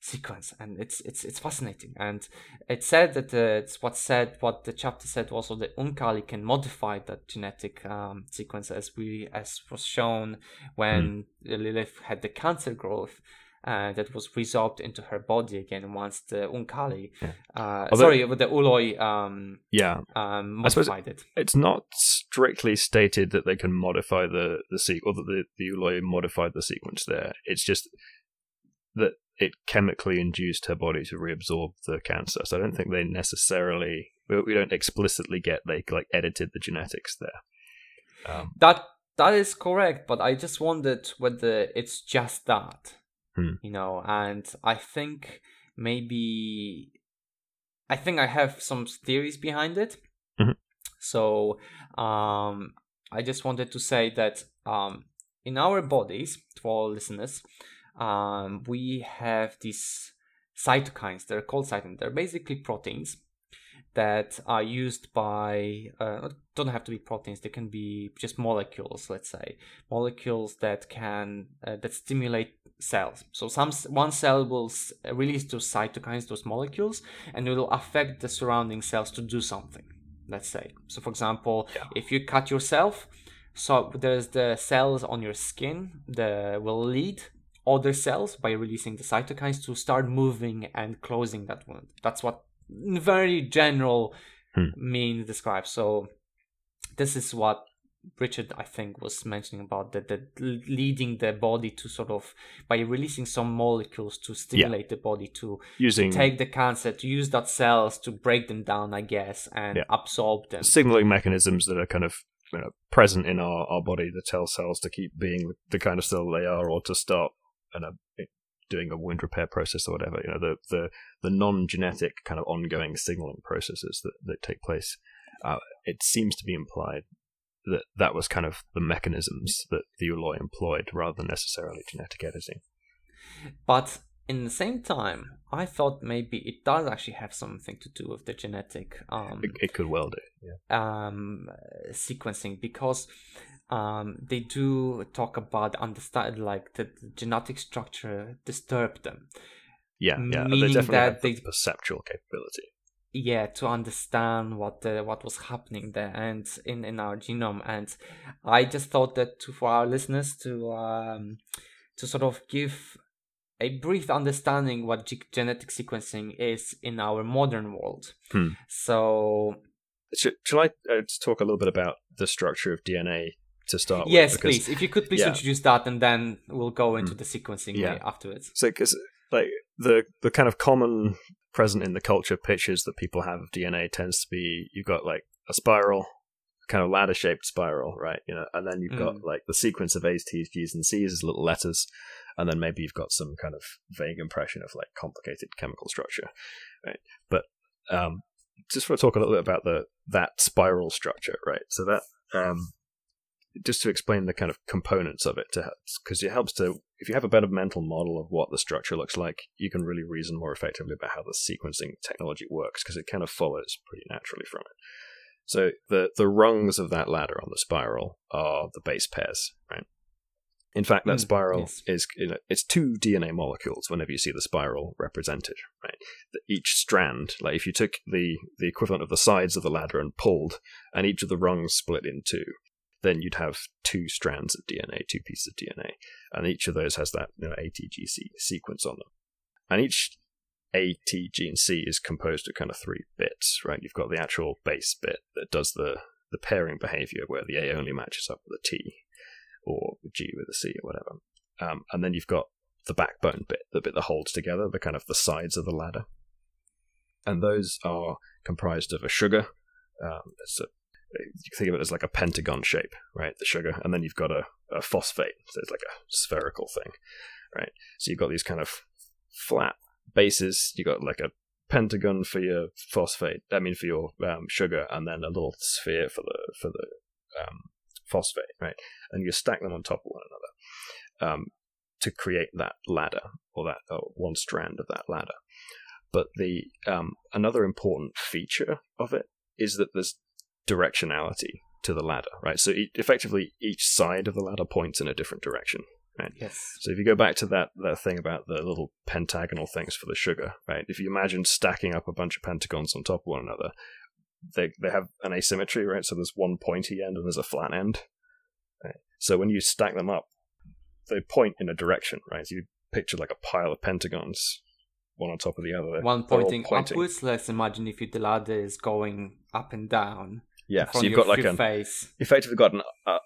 sequence, and it's fascinating. And it said that what the chapter said also, the Oankali can modify that genetic sequence, as was shown when Lilith had the cancer growth that was resolved into her body again once the Oankali the ooloi modified it. It's not strictly stated that they can modify the sequence, or that the ooloi modified the sequence there. It's just that it chemically induced her body to reabsorb the cancer. So I don't think they necessarily... We don't explicitly get they like edited the genetics there. That is correct, but I just wondered whether it's just that. You know, and I think maybe... I think I have some theories behind it. So I just wanted to say that in our bodies, to all listeners... we have these cytokines. They're called cytokines. They're basically proteins that are used by, don't have to be proteins, they can be just molecules, let's say. Molecules that can, that stimulate cells. So one cell will release those cytokines, those molecules, and it will affect the surrounding cells to do something, let's say. So for example, if you cut yourself, so there's the cells on your skin that will lead other cells by releasing the cytokines to start moving and closing that wound. That's what very general means describes. So this is what Richard, I think, was mentioning about that leading the body to sort of, by releasing some molecules to stimulate the body to take the cancer, to use that cells to break them down, I guess, and absorb them. Signaling mechanisms that are kind of, you know, present in our body that tell cells to keep being the kind of cell they are, or to start doing a wound repair process or whatever, you know, the non-genetic kind of ongoing signaling processes that take place. It seems to be implied that was kind of the mechanisms that the ooloi employed, rather than necessarily genetic editing. But in the same time, I thought maybe it does actually have something to do with the genetic... it could well do, yeah. Sequencing, because... they do talk about understand like the genetic structure disturbed them. Meaning they definitely have the perceptual capability. Yeah, to understand what was happening there and in our genome. And I just thought that for our listeners to sort of give a brief understanding what genetic sequencing is in our modern world. So, shall I just talk a little bit about the structure of DNA? To start with, because, please. If you could please introduce that, and then we'll go into the sequencing afterwards. So, because like the kind of common present in the culture pictures that people have of DNA tends to be you've got like a spiral, kind of ladder shaped spiral, right? You know, and then you've got like the sequence of A's, T's, G's, and C's as little letters, and then maybe you've got some kind of vague impression of like complicated chemical structure, right? But just want to talk a little bit about that spiral structure, right? So that. Just to explain the kind of components of it, because it helps to, if you have a better mental model of what the structure looks like, you can really reason more effectively about how the sequencing technology works, because it kind of follows pretty naturally from it. So the rungs of that ladder on the spiral are the base pairs, right? In fact, that spiral is, you know, it's two DNA molecules whenever you see the spiral represented, right? Each strand, like if you took the equivalent of the sides of the ladder and pulled, and each of the rungs split in two, then you'd have two strands of DNA, two pieces of DNA, and each of those has that, you know, ATGC sequence on them. And each A, T, G, and C is composed of kind of three bits, right? You've got the actual base bit that does the pairing behavior, where the A only matches up with a T, or G with a C, or whatever. And then you've got the backbone bit, the bit that holds together, the kind of the sides of the ladder. And those are comprised of a sugar, you can think of it as like a pentagon shape, right? The sugar, and then you've got a phosphate, so it's like a spherical thing, right? So you've got these kind of flat bases, you've got like a pentagon for your phosphate, for your sugar, and then a little sphere for the phosphate, right? And you stack them on top of one another to create that ladder, or that one strand of that ladder. But the another important feature of it is that there's directionality to the ladder, right? So effectively, each side of the ladder points in a different direction, right? Yes. So if you go back to that thing about the little pentagonal things for the sugar, right? If you imagine stacking up a bunch of pentagons on top of one another, they have an asymmetry, right? So there's one pointy end and there's a flat end, right? So when you stack them up, they point in a direction, right? So you picture like a pile of pentagons, one on top of the other. One pointing upwards. Let's imagine if the ladder is going up and down. Yeah, so you've got like effectively got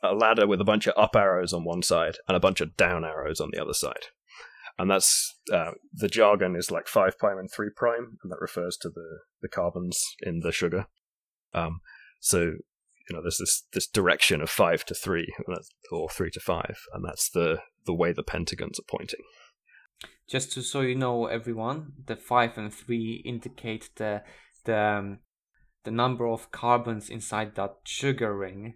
a ladder with a bunch of up arrows on one side and a bunch of down arrows on the other side. And that's the jargon is like 5' and 3', and that refers to the carbons in the sugar. There's this direction of 5 to 3, or 3 to 5, and that's the way the pentagons are pointing. Just so you know, everyone, the 5 and 3 indicate the number of carbons inside that sugar ring,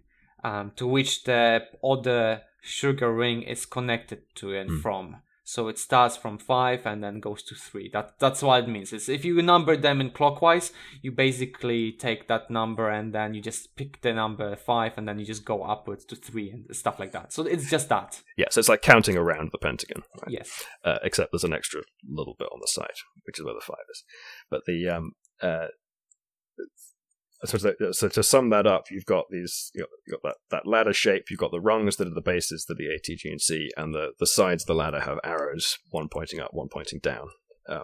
to which the other sugar ring is connected to and from. So it starts from 5 and then goes to 3. That's what it means. If you number them in clockwise, you basically take that number and then you just pick the number 5 and then you just go upwards to 3 and stuff like that. So it's just that. Yeah, so it's like counting around the pentagon. Right? Yes. Except there's an extra little bit on the side, which is where the 5 is. But the... So to sum that up, you've got these, that ladder shape, you've got the rungs that are the bases that are the A, T, G, and C, and the sides of the ladder have arrows, one pointing up, one pointing down. Right.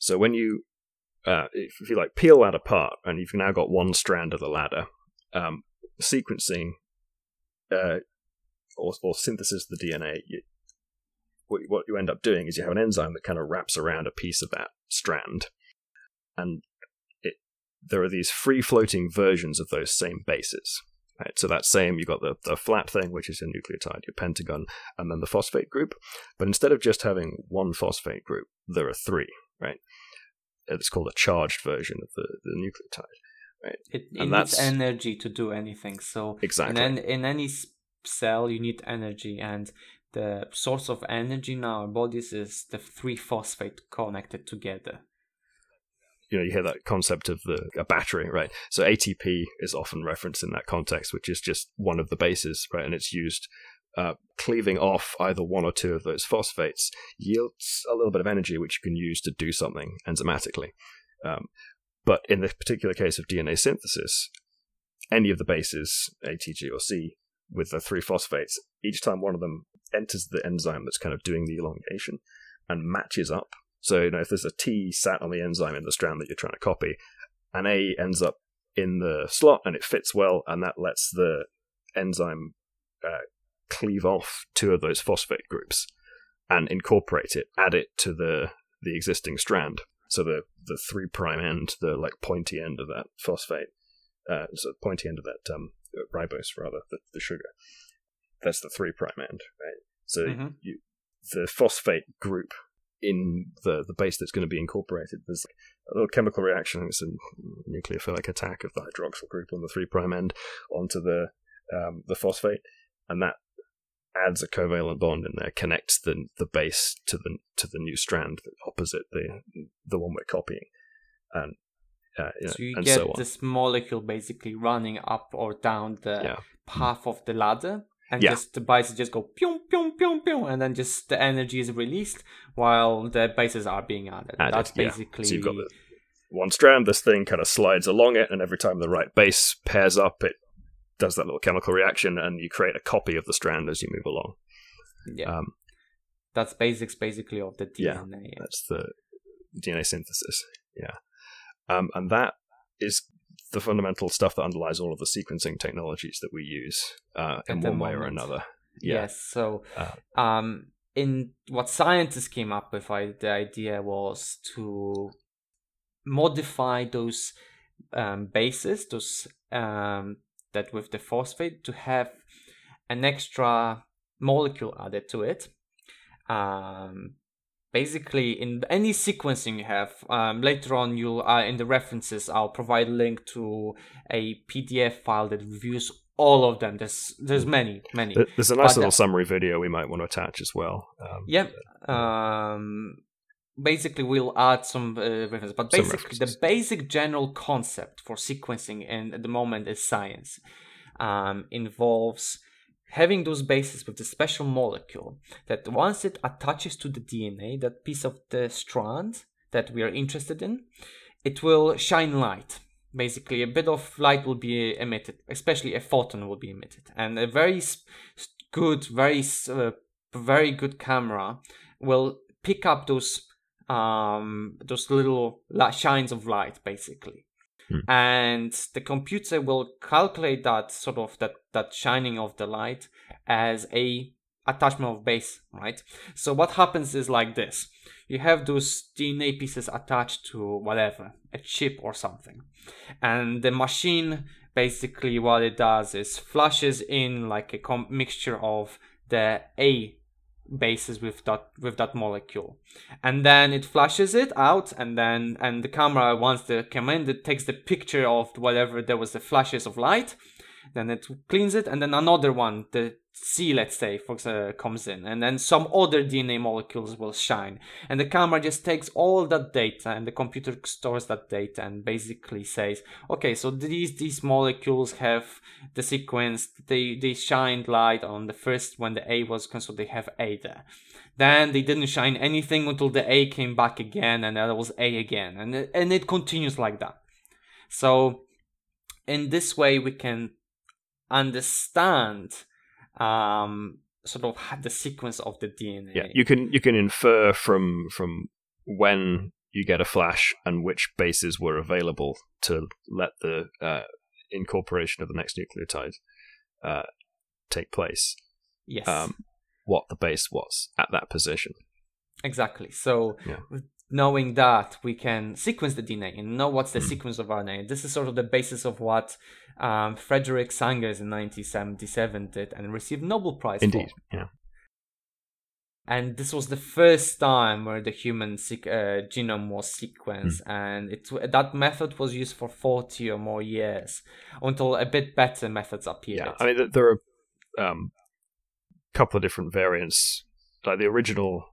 So when you, if you like, peel that apart, and you've now got one strand of the ladder, sequencing or synthesis of the DNA, what you end up doing is you have an enzyme that kind of wraps around a piece of that strand, and there are these free-floating versions of those same bases. Right? So that same, you've got the flat thing, which is your nucleotide, your pentagon, and then the phosphate group. But instead of just having one phosphate group, there are three. Right? It's called a charged version of the nucleotide. Right? It needs energy to do anything. So exactly. In any cell, you need energy. And the source of energy in our bodies is the three phosphate connected together. You hear that concept of a battery, right? So ATP is often referenced in that context, which is just one of the bases, right? And it's used cleaving off either one or two of those phosphates yields a little bit of energy, which you can use to do something enzymatically. But in the particular case of DNA synthesis, any of the bases, A, T, G, or C, with the three phosphates, each time one of them enters the enzyme that's kind of doing the elongation and matches up. So, if there's a T sat on the enzyme in the strand that you're trying to copy, an A ends up in the slot and it fits well, and that lets the enzyme cleave off two of those phosphate groups and incorporate it, add it to the existing strand. So the 3' end, the like pointy end of that phosphate, so the pointy end of that ribose, rather, the sugar, that's the 3' end, right? So the phosphate group in the base that's going to be incorporated, there's a little chemical reaction. It's a nucleophilic attack of the hydroxyl group on the 3' end onto the phosphate, and that adds a covalent bond in there, connects the base to the new strand opposite the one we're copying, and so you get this molecule basically running up or down the path of the ladder. And just the bases just go pyong, pyong, pyong, pyong, and then just the energy is released while the bases are being added. That's basically... So you've got the one strand, this thing kind of slides along it, and every time the right base pairs up, it does that little chemical reaction, and you create a copy of the strand as you move along. Yeah. That's basics, basically, of the DNA. Yeah, that's the DNA synthesis, yeah. And that is... the fundamental stuff that underlies all of the sequencing technologies that we use in one way or another. Yeah. Yes. So in what scientists came up with, the idea was to modify those bases, those that with the phosphate, to have an extra molecule added to it basically in any sequencing you have, later on you'll in the references I'll provide a link to a PDF file that reviews all of them. There's many. There's a nice little summary video we might want to attach as well. Basically, we'll add some references. But basically, the basic general concept for sequencing and at the moment is science. Involves having those bases with the special molecule that once it attaches to the DNA, that piece of the strand that we are interested in, it will shine light. Basically, a bit of light will be emitted, especially a photon will be emitted. And a very good camera will pick up those little shines of light, basically. And the computer will calculate that sort of that shining of the light as a attachment of base, right? So what happens is like this. You have those DNA pieces attached to whatever, a chip or something. And the machine, basically what it does is flushes in like a mixture of the A bases with that molecule, and then it flushes it out, and the camera, once the camera takes the picture of whatever there was the flashes of light, then it cleans it, and then another one, the C, let's say, for example, comes in, and then some other DNA molecules will shine, and the camera just takes all that data, and the computer stores that data, and basically says, okay, so these molecules have the sequence, they shined light on the first when the A was consumed, they have A there. Then they didn't shine anything until the A came back again, and that was A again, and it continues like that. So in this way, we can understand sort of the sequence of the DNA. Yeah, you can infer from when you get a flash and which bases were available to let the incorporation of the next nucleotide take place. Yes. What the base was at that position. Exactly. So knowing that, we can sequence the DNA and know what's the sequence of RNA. This is sort of the basis of what Frederick Sangers in 1977 did and received Nobel Prize for. Yeah. And this was the first time where the human genome was sequenced, and that method was used for 40 or more years until a bit better methods appeared. Yeah, I mean, there are a couple of different variants. Like the original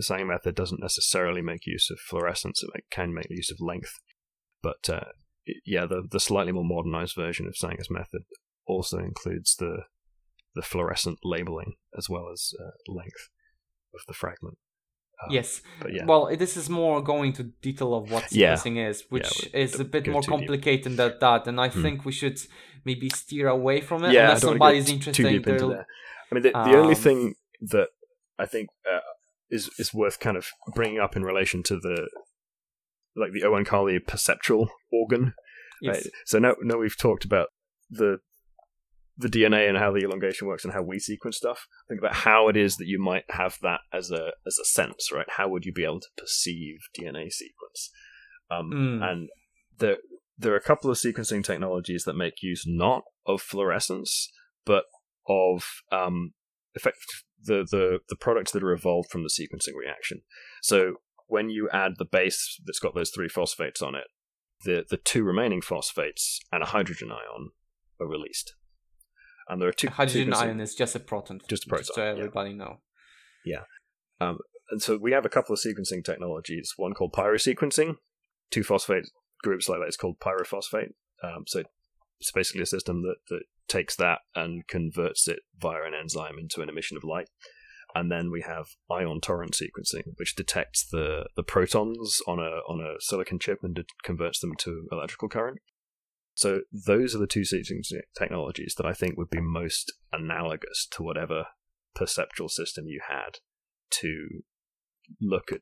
Sanger method doesn't necessarily make use of fluorescence. It can make use of length, but the slightly more modernized version of Sanger's method also includes the fluorescent labeling as well as length of the fragment. Yes. But well, this is more going to detail of what sequencing is, which is a bit more complicated than that, and I think we should maybe steer away from it unless somebody's interested. Too deep into there. I mean, the only thing that I think is worth kind of bringing up in relation to the Oankali perceptual organ. Yes. Right? So now we've talked about the DNA and how the elongation works and how we sequence stuff. Think about how it is that you might have that as a sense, right? How would you be able to perceive DNA sequence? And there are a couple of sequencing technologies that make use not of fluorescence, but of the products that are evolved from the sequencing reaction. So when you add the base that's got those three phosphates on it, the two remaining phosphates and a hydrogen ion are released. And there are two. A hydrogen ion is just a proton. Just a proton. Just so everybody know. Yeah. And so we have a couple of sequencing technologies. One called pyrosequencing. Two phosphate groups like that is called pyrophosphate. So it's basically a system that takes that and converts it via an enzyme into an emission of light. And then we have ion torrent sequencing, which detects the protons on a silicon chip and converts them to electrical current. So those are the two sequencing technologies that I think would be most analogous to whatever perceptual system you had to look at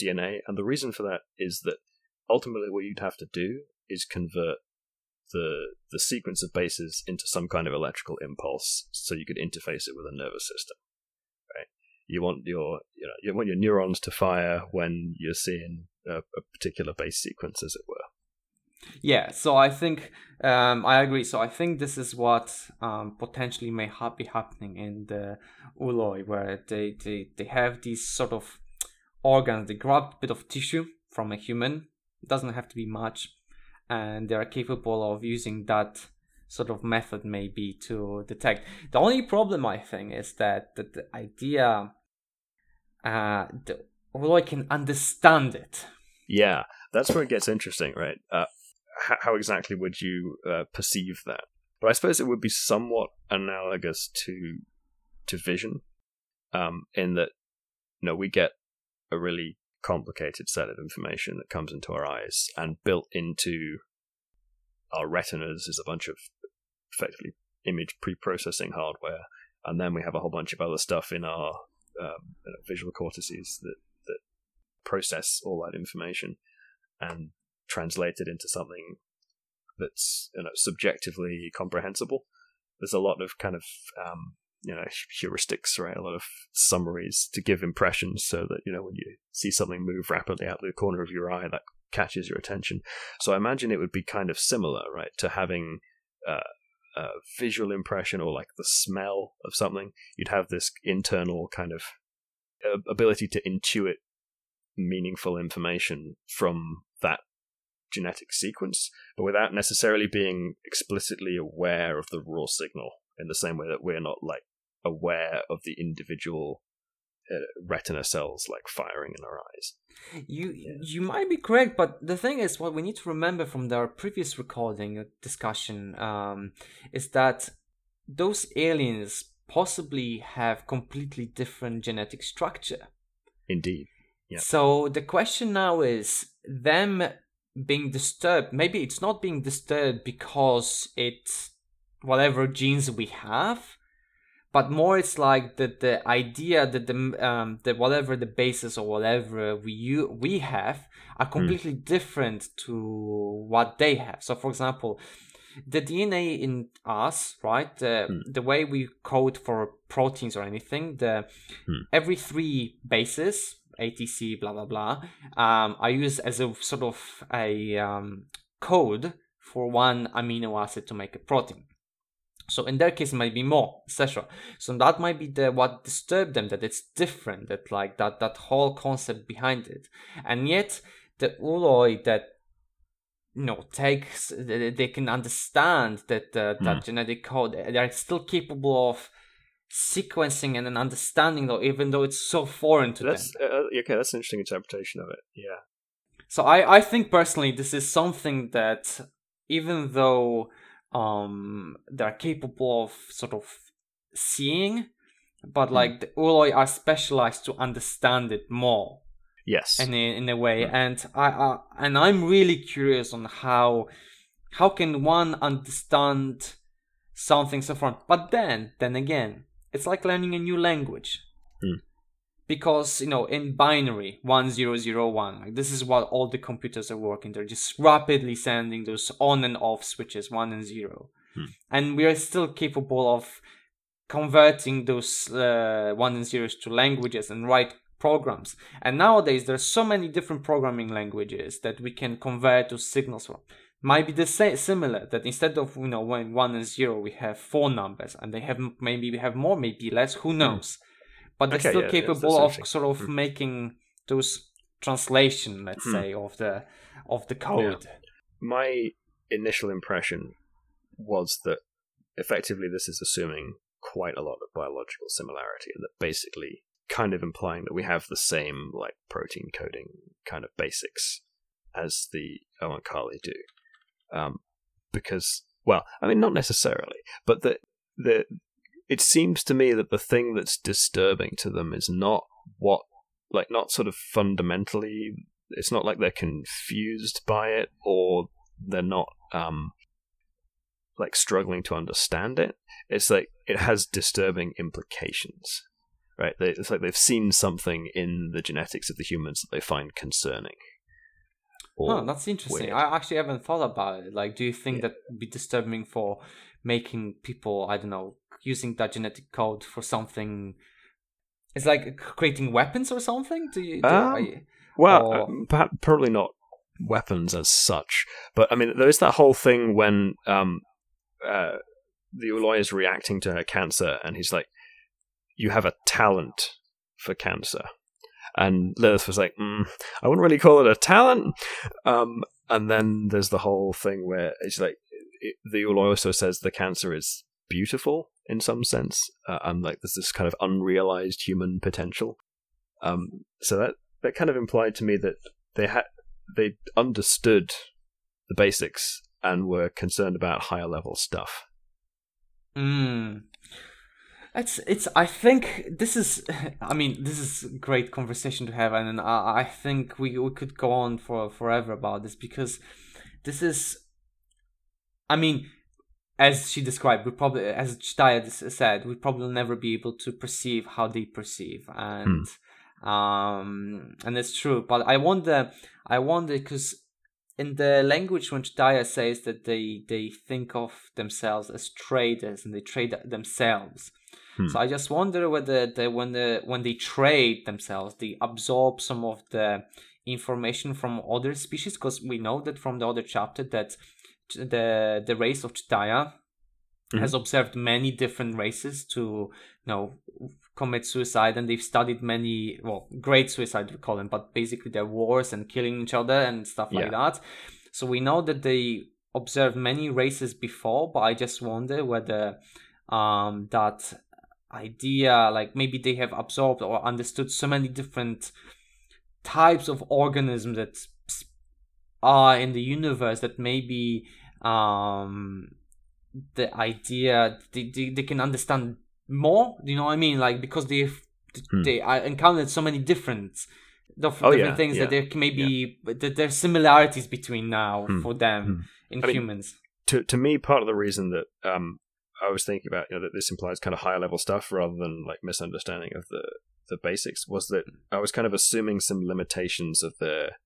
DNA. And the reason for that is that ultimately what you'd have to do is convert the sequence of bases into some kind of electrical impulse, so you could interface it with a nervous system, right? You want your neurons to fire when you're seeing a particular base sequence, as it were. Yeah, so I think I agree. So I think this is what potentially may be happening in the ooloi, where they have these sort of organs. They grab a bit of tissue from a human. It doesn't have to be much, and they are capable of using that sort of method maybe to detect. The only problem I think is that the idea the ooloi can understand it. Yeah, that's where it gets interesting, right? How exactly would you perceive that? But I suppose it would be somewhat analogous to vision, in that, you know, we get a really complicated set of information that comes into our eyes, and built into our retinas is a bunch of effectively image pre-processing hardware, and then we have a whole bunch of other stuff in our visual cortices that process all that information and translate it into something that's, you know, subjectively comprehensible. There's a lot of kind of heuristics, right? A lot of summaries to give impressions, so that, you know, when you see something move rapidly out the corner of your eye, that catches your attention. So I imagine it would be kind of similar, right, to having a visual impression or like the smell of something. You'd have this internal kind of ability to intuit meaningful information from that genetic sequence, but without necessarily being explicitly aware of the raw signal, in the same way that we're not like aware of the individual retina cells like firing in our eyes. You might be correct, but the thing is, what we need to remember from our previous recording discussion is that those aliens possibly have completely different genetic structure. Indeed. Yeah. So the question now is them being disturbed. Maybe it's not being disturbed because it's whatever genes we have, but more it's like the idea that the whatever the basis or whatever we have are completely different to what they have. So, for example, the DNA in us, right? The way we code for proteins or anything, every three bases, ATC, blah blah blah, are used as a sort of a code for one amino acid to make a protein. So in their case, it might be more, etc. So that might be what disturbed them, that it's different, that like that whole concept behind it. And yet the ooloi that, you know, they can understand that genetic code. They are still capable of sequencing and an understanding, though, even though it's so foreign to them. Okay, that's an interesting interpretation of it. Yeah. So I think personally, this is something that, even though they're capable of sort of seeing, but like the ooloi are specialized to understand it more. Yes. And in a way, and I'm really curious on how can one understand something so far. But then again, it's like learning a new language, because, you know, in binary 1001, like this is what all the computers are working. They're just rapidly sending those on and off switches, 1 and 0, and we are still capable of converting those 1 and 0s to languages and write programs. And nowadays there's so many different programming languages that we can convert those signals from. Might be the similar, that instead of, you know, when 1 and 0, we have 4 numbers, and they have maybe we have more, maybe less, who knows. But they're still capable of sort of making those translation, let's say, of the code. Yeah. My initial impression was that effectively this is assuming quite a lot of biological similarity, and that basically kind of implying that we have the same like protein coding kind of basics as the Oankali do, because, well, I mean, not necessarily, but the it seems to me that the thing that's disturbing to them is not sort of fundamentally. It's not like they're confused by it, or they're not like struggling to understand it. It's like it has disturbing implications, right? It's like they've seen something in the genetics of the humans that they find concerning. Oh, that's interesting. Weird. I actually haven't thought about it. Like, do you think that would be disturbing for making people, I don't know, using that genetic code for something? It's like creating weapons or something? Do you? Probably not weapons as such. But I mean, there is that whole thing when the ooloi is reacting to her cancer, and he's like, "You have a talent for cancer." And Lilith was like, I wouldn't really call it a talent. And then there's the whole thing where it's like, the ooloi also says the cancer is beautiful in some sense. And like, there's this kind of unrealized human potential. So that kind of implied to me that they understood the basics and were concerned about higher level stuff. I think this is, this is a great conversation to have, and I think we could go on for forever about this, because this is, as she described, as Jdahya said, we probably will never be able to perceive how they perceive, and it's true. But I wonder, because in the language when Jdahya says that they think of themselves as traders and they trade themselves. So I just wonder whether when they trade themselves, they absorb some of the information from other species, because we know that from the other chapter that the race of Jdahya has observed many different races to commit suicide, and they've studied many, great suicide we call them, but basically they're wars and killing each other and stuff like that. So we know that they observed many races before, but I just wonder whether that idea, like maybe they have absorbed or understood so many different types of organisms that are in the universe, that maybe the idea they can understand more, because they encountered so many different things that there maybe that there's similarities between now for them in humans. To me, part of the reason that I was thinking about that this implies kind of higher level stuff rather than like misunderstanding of the basics was that I was kind of assuming some limitations of their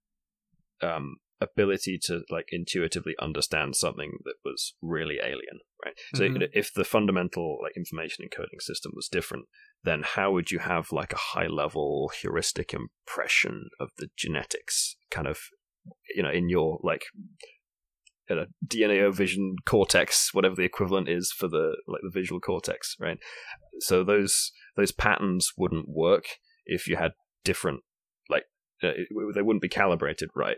ability to like intuitively understand something that was really alien, right? So if the fundamental like information encoding system was different, then how would you have like a high level heuristic impression of the genetics kind of in your like DNA vision cortex, whatever the equivalent is for the visual cortex, right? So those patterns wouldn't work if you had different, they wouldn't be calibrated right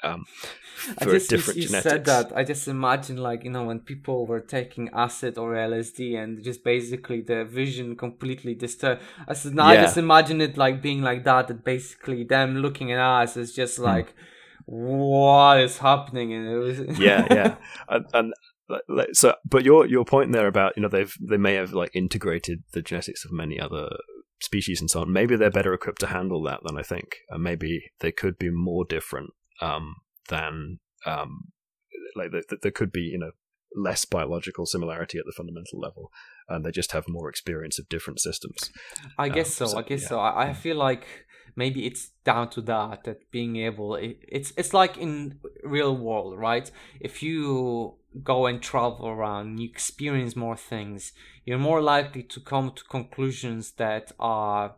for different genetics. You said that, I just imagine when people were taking acid or LSD and just basically their vision completely disturbed. I just imagine it like being like that basically them looking at us is just like, what is happening? And it was so. But your point there about they may have like integrated the genetics of many other species and so on. Maybe they're better equipped to handle that than I think, and maybe they could be more different than there could be less biological similarity at the fundamental level, and they just have more experience of different systems. I guess so. I guess so. I feel like. Maybe it's down to that being able. It's like in real world, right? If you go and travel around, you experience more things. You're more likely to come to conclusions that are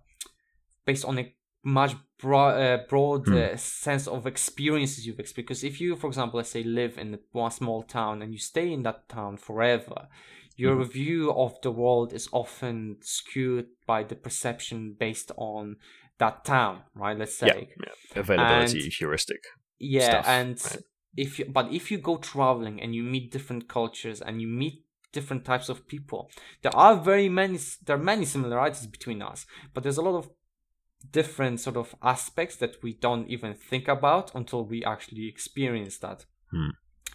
based on a much broader sense of experiences you've experienced. Because if you, for example, let's say live in one small town and you stay in that town forever, your view of the world is often skewed by the perception based on that town, right? Let's say availability and, heuristic stuff, and right? If you go traveling and you meet different cultures and you meet different types of people, there are many similarities between us, but there's a lot of different sort of aspects that we don't even think about until we actually experience that.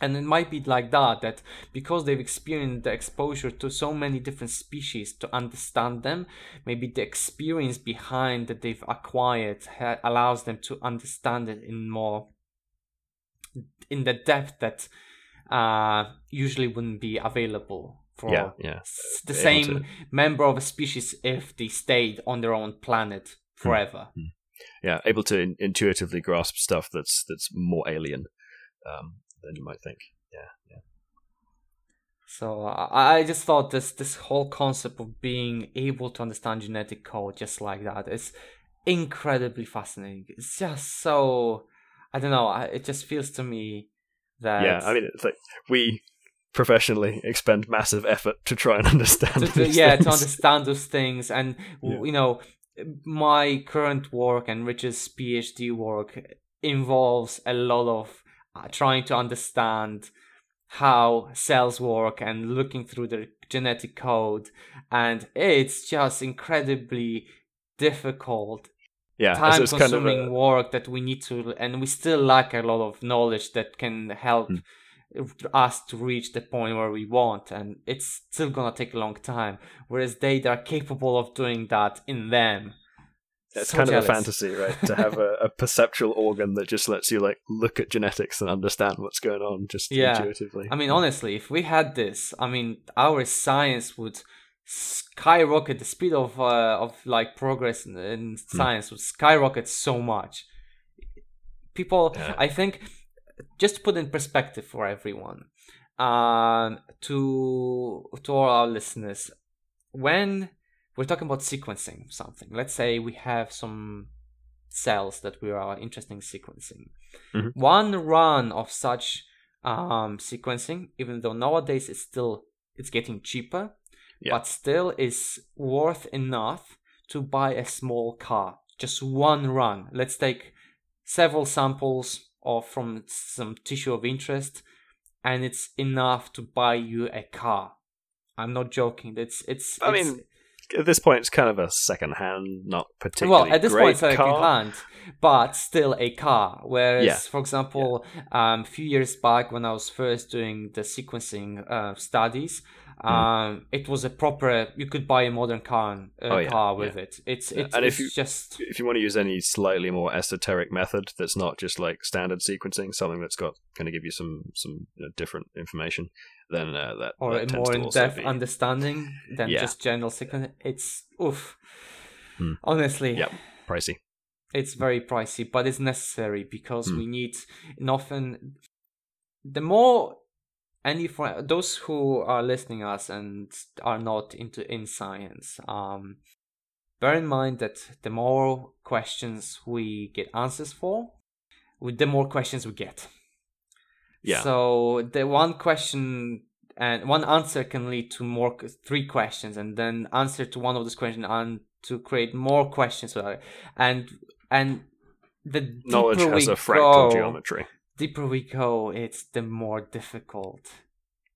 And it might be like that because they've experienced the exposure to so many different species to understand them, maybe the experience behind that they've acquired allows them to understand it in the depth that usually wouldn't be available for the same member of a species if they stayed on their own planet forever. Able to intuitively grasp stuff that's more alien. Than you might think. So I just thought this whole concept of being able to understand genetic code just like that is incredibly fascinating. It's just so I don't know, it just feels to me that... Yeah, I mean, it's like we professionally expend massive effort to try and understand to understand those things. And, you know, my current work and Rich's PhD work involves a lot of trying to understand how cells work and looking through their genetic code. And it's just incredibly difficult, time-consuming kind of work that we need to... And we still lack a lot of knowledge that can help us to reach the point where we want. And it's still going to take a long time. Whereas they are capable of doing that in them. It's so kind of a fantasy, right? To have a perceptual organ that just lets you like look at genetics and understand what's going on just intuitively. I mean, honestly, if we had this, I mean, our science would skyrocket. The speed of like progress in science would skyrocket so much. People, I think, just to put in perspective for everyone, to all our listeners, when we're talking about sequencing something, let's say we have some cells that we are interested in sequencing. One run of such sequencing, even though nowadays it's getting cheaper, but still is worth enough to buy a small car. Just one run. Let's take several samples from some tissue of interest, and it's enough to buy you a car. I'm not joking. I mean, at this point, it's kind of a second-hand, not particularly great car. Well, at this point, it's a second-hand, but still a car. Whereas, for example, a few years back when I was first doing the sequencing studies, it was a proper... You could buy a modern car with it. If you want to use any slightly more esoteric method that's not just like standard sequencing, something that's got kind of give you some different information, then that a more in-depth understanding than just general sequencing. It's honestly pricey. It's very pricey, but it's necessary because we need, and often the more any for those who are listening to us and are not in science, bear in mind that the more questions we get answers for, the more questions we get. Yeah. So the one question and one answer can lead to more three questions, and then answer to one of those questions and to create more questions. And the knowledge has a fractal geometry. Deeper we go, it's the more difficult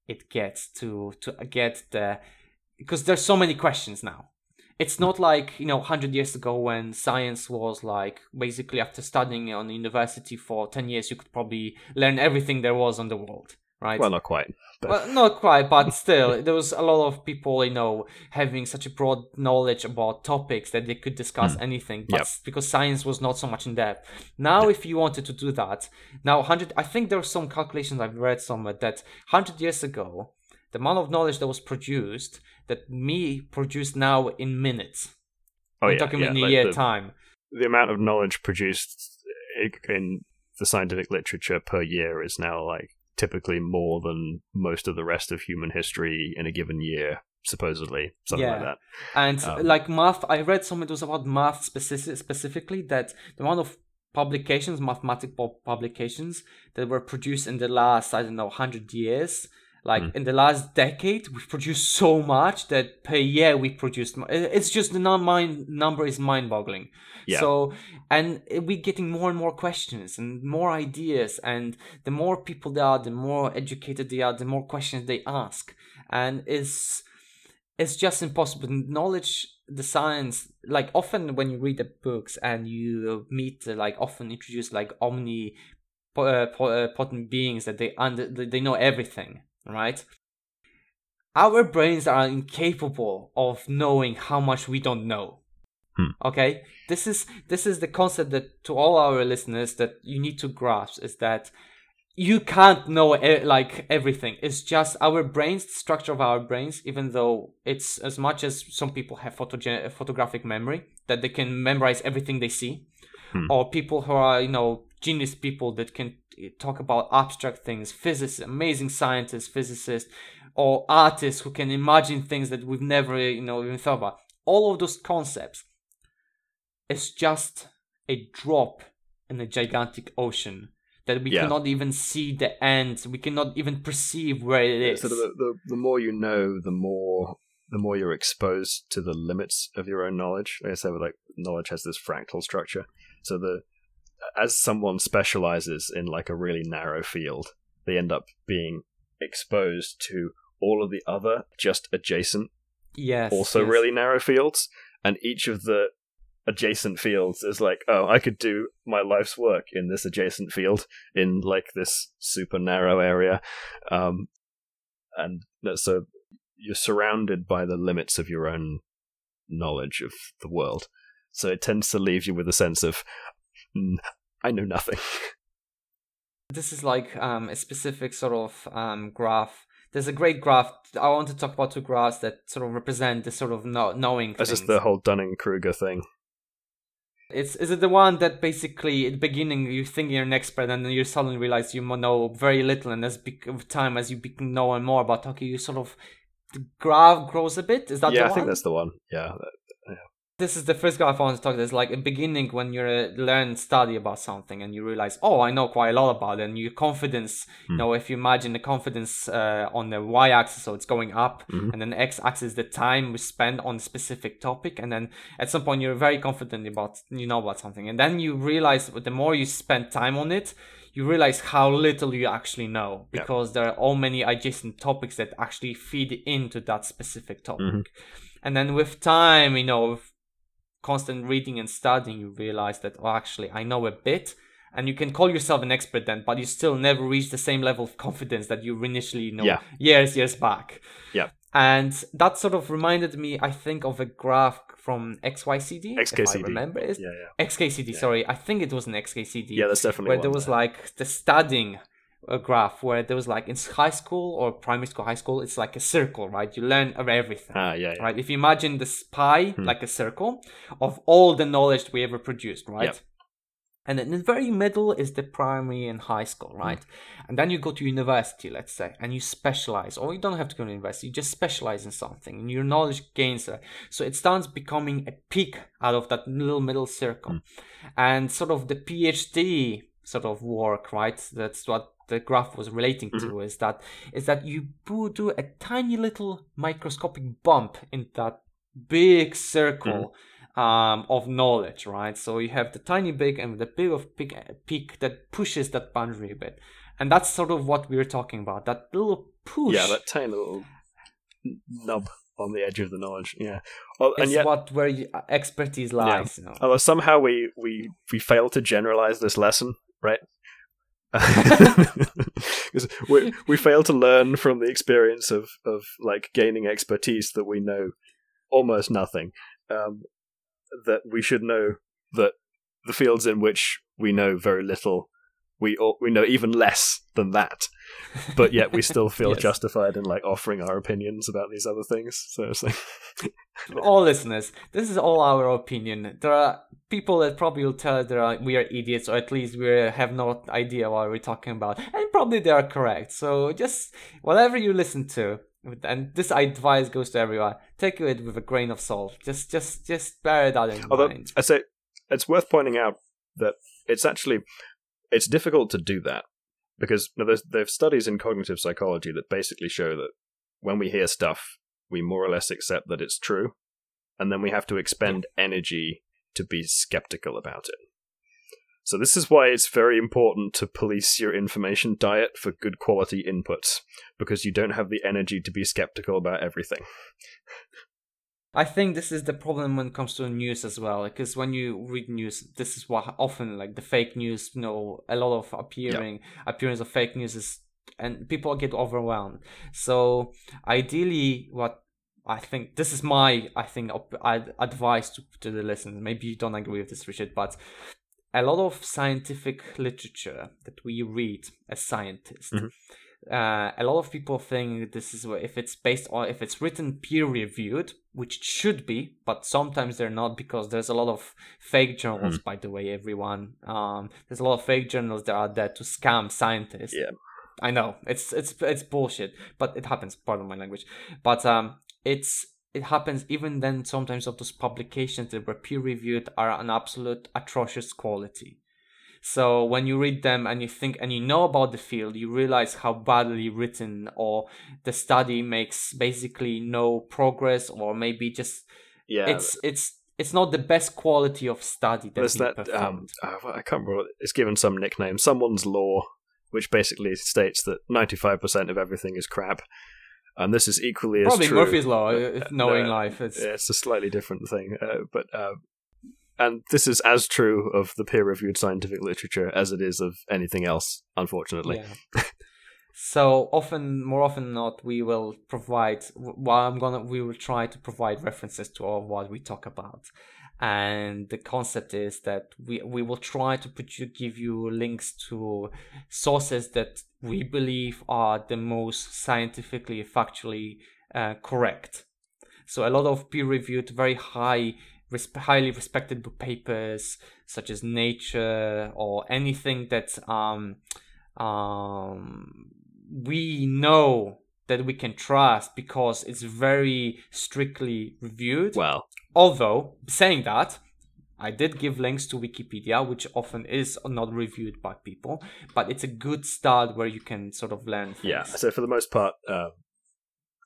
it gets to get the, because there's so many questions now. It's not like, 100 years ago when science was like, basically after studying on university for 10 years, you could probably learn everything there was on the world, right? Well, not quite. But... Well, not quite, but still, there was a lot of people, having such a broad knowledge about topics that they could discuss anything, but because science was not so much in depth. Now, if you wanted to do that, I think there are some calculations I've read somewhere that 100 years ago, the amount of knowledge that was produced, that me produced now in minutes. We're talking in a year time. The amount of knowledge produced in the scientific literature per year is now like typically more than most of the rest of human history in a given year, supposedly, something like that. And like math, I read something that was about math specifically, that the amount of publications, mathematical publications that were produced in the last, 100 years... Like in the last decade, we've produced so much that per year we produced. It's just the number is mind-boggling. Yeah. So, and we're getting more and more questions and more ideas. And the more people there are, the more educated they are, the more questions they ask. And it's just impossible. Knowledge, the science, like often when you read the books and you meet, like often introduced like omnipotent beings that they know everything. Right? Our brains are incapable of knowing how much we don't know. Okay? This is the concept that to all our listeners that you need to grasp, is that you can't know like everything. It's just our brains, the structure of our brains, even though it's as much as some people have photographic memory, that they can memorize everything they see, or people who are, genius people that can talk about abstract things, physicists, amazing scientists, physicists, or artists who can imagine things that we've never, even thought about. All of those concepts is just a drop in a gigantic ocean that we cannot even see the end. We cannot even perceive where it is. So the more you know, the more you're exposed to the limits of your own knowledge. I guess knowledge has this fractal structure. So as someone specializes in like a really narrow field, they end up being exposed to all of the other just adjacent, really narrow fields, and each of the adjacent fields is like, oh, I could do my life's work in this adjacent field in like this super narrow area, and so you're surrounded by the limits of your own knowledge of the world. So it tends to leave you with a sense of, I know nothing. This is like a specific sort of graph. There's a great graph. I want to talk about two graphs that sort of represent the sort of knowing. That's just the whole Dunning-Kruger thing. Is it the one that basically at the beginning you think you're an expert and then you suddenly realize you know very little, and as time as you know more about hockey, you sort of the graph grows a bit? Is that the one? Yeah, I think that's the one. Yeah. This is the first graph I want to talk about. It's like a beginning when you study about something and you realize, oh, I know quite a lot about it. And your confidence, if you imagine the confidence on the y-axis, so it's going up, and then the x-axis, the time we spend on a specific topic. And then at some point, you're very confident about something. And then you realize the more you spend time on it, you realize how little you actually know, because there are all many adjacent topics that actually feed into that specific topic. And then with time, constant reading and studying, you realize that, oh, actually, I know a bit, and you can call yourself an expert then, but you still never reach the same level of confidence that you initially know years back. Yeah. And that sort of reminded me, I think, of a graph from XKCD. If I remember it. Yeah. XKCD, sorry. I think it was an XKCD. Yeah, that's definitely where there was like the studying graph, where there was like in high school or primary school, high school, it's like a circle, right? You learn everything, right? If you imagine this pie, like a circle of all the knowledge we ever produced, right? Yep. And then in the very middle is the primary and high school, right? And then you go to university, let's say, and you specialize, or you don't have to go to university, you just specialize in something, and your knowledge gains there. So it starts becoming a peak out of that little middle circle. And sort of the PhD sort of work, right? That's what the graph was relating to, is that you do a tiny little microscopic bump in that big circle of knowledge, right? So you have the tiny big and the big of peak that pushes that boundary a bit. And that's sort of what we were talking about, that little push. Yeah, that tiny little nub on the edge of the knowledge. Yeah. Well, and yet, where expertise lies. Yeah. Although somehow we fail to generalize this lesson, right? Because we fail to learn from the experience of like gaining expertise that we know almost nothing, that we should know that the fields in which we know very little, we know even less than that, but yet we still feel justified in like offering our opinions about these other things. So it's like all listeners, this is all our opinion. There are people that probably will tell that we are idiots, or at least we have no idea what we're talking about, and probably they are correct. So just whatever you listen to, and this advice goes to everyone, take it with a grain of salt. Just bear that in mind. I say it's worth pointing out that it's difficult to do that, because there's studies in cognitive psychology that basically show that when we hear stuff, we more or less accept that it's true, and then we have to expend energy to be skeptical about it. So this is why it's very important to police your information diet for good quality inputs, because you don't have the energy to be skeptical about everything. I think this is the problem when it comes to news as well, because when you read news, this is what often like the fake news, a lot of appearance of fake news is, and people get overwhelmed. So ideally, what I think, this is my, I think, advice to the listeners. Maybe you don't agree with this, Richard, but a lot of scientific literature that we read as scientists, a lot of people think this is if it's based on, if it's written peer reviewed, which it should be, but sometimes they're not, because there's a lot of fake journals, by the way, everyone. There's a lot of fake journals that are there to scam scientists. Yeah. I know it's bullshit, but it happens, pardon my language, but it happens even then. Sometimes of those publications that were peer reviewed are an absolute atrocious quality. So when you read them and you think and you know about the field, you realize how badly written, or the study makes basically no progress, or maybe just it's not the best quality of study that we performed. I can't remember. It's given some nickname, someone's law, which basically states that 95% of everything is crap. And this is equally probably as true. Probably Murphy's Law, knowing life. It's a slightly different thing. And this is as true of the peer-reviewed scientific literature as it is of anything else, unfortunately. Yeah. So more often than not, we will try to provide references to all what we talk about. And the concept is that we will try to give you links to sources that we believe are the most scientifically, factually correct. So a lot of peer-reviewed, very highly respected book papers, such as Nature or anything that we know that we can trust because it's very strictly reviewed. Well, although, saying that, I did give links to Wikipedia, which often is not reviewed by people, but it's a good start where you can sort of learn things. Yeah, so for the most part,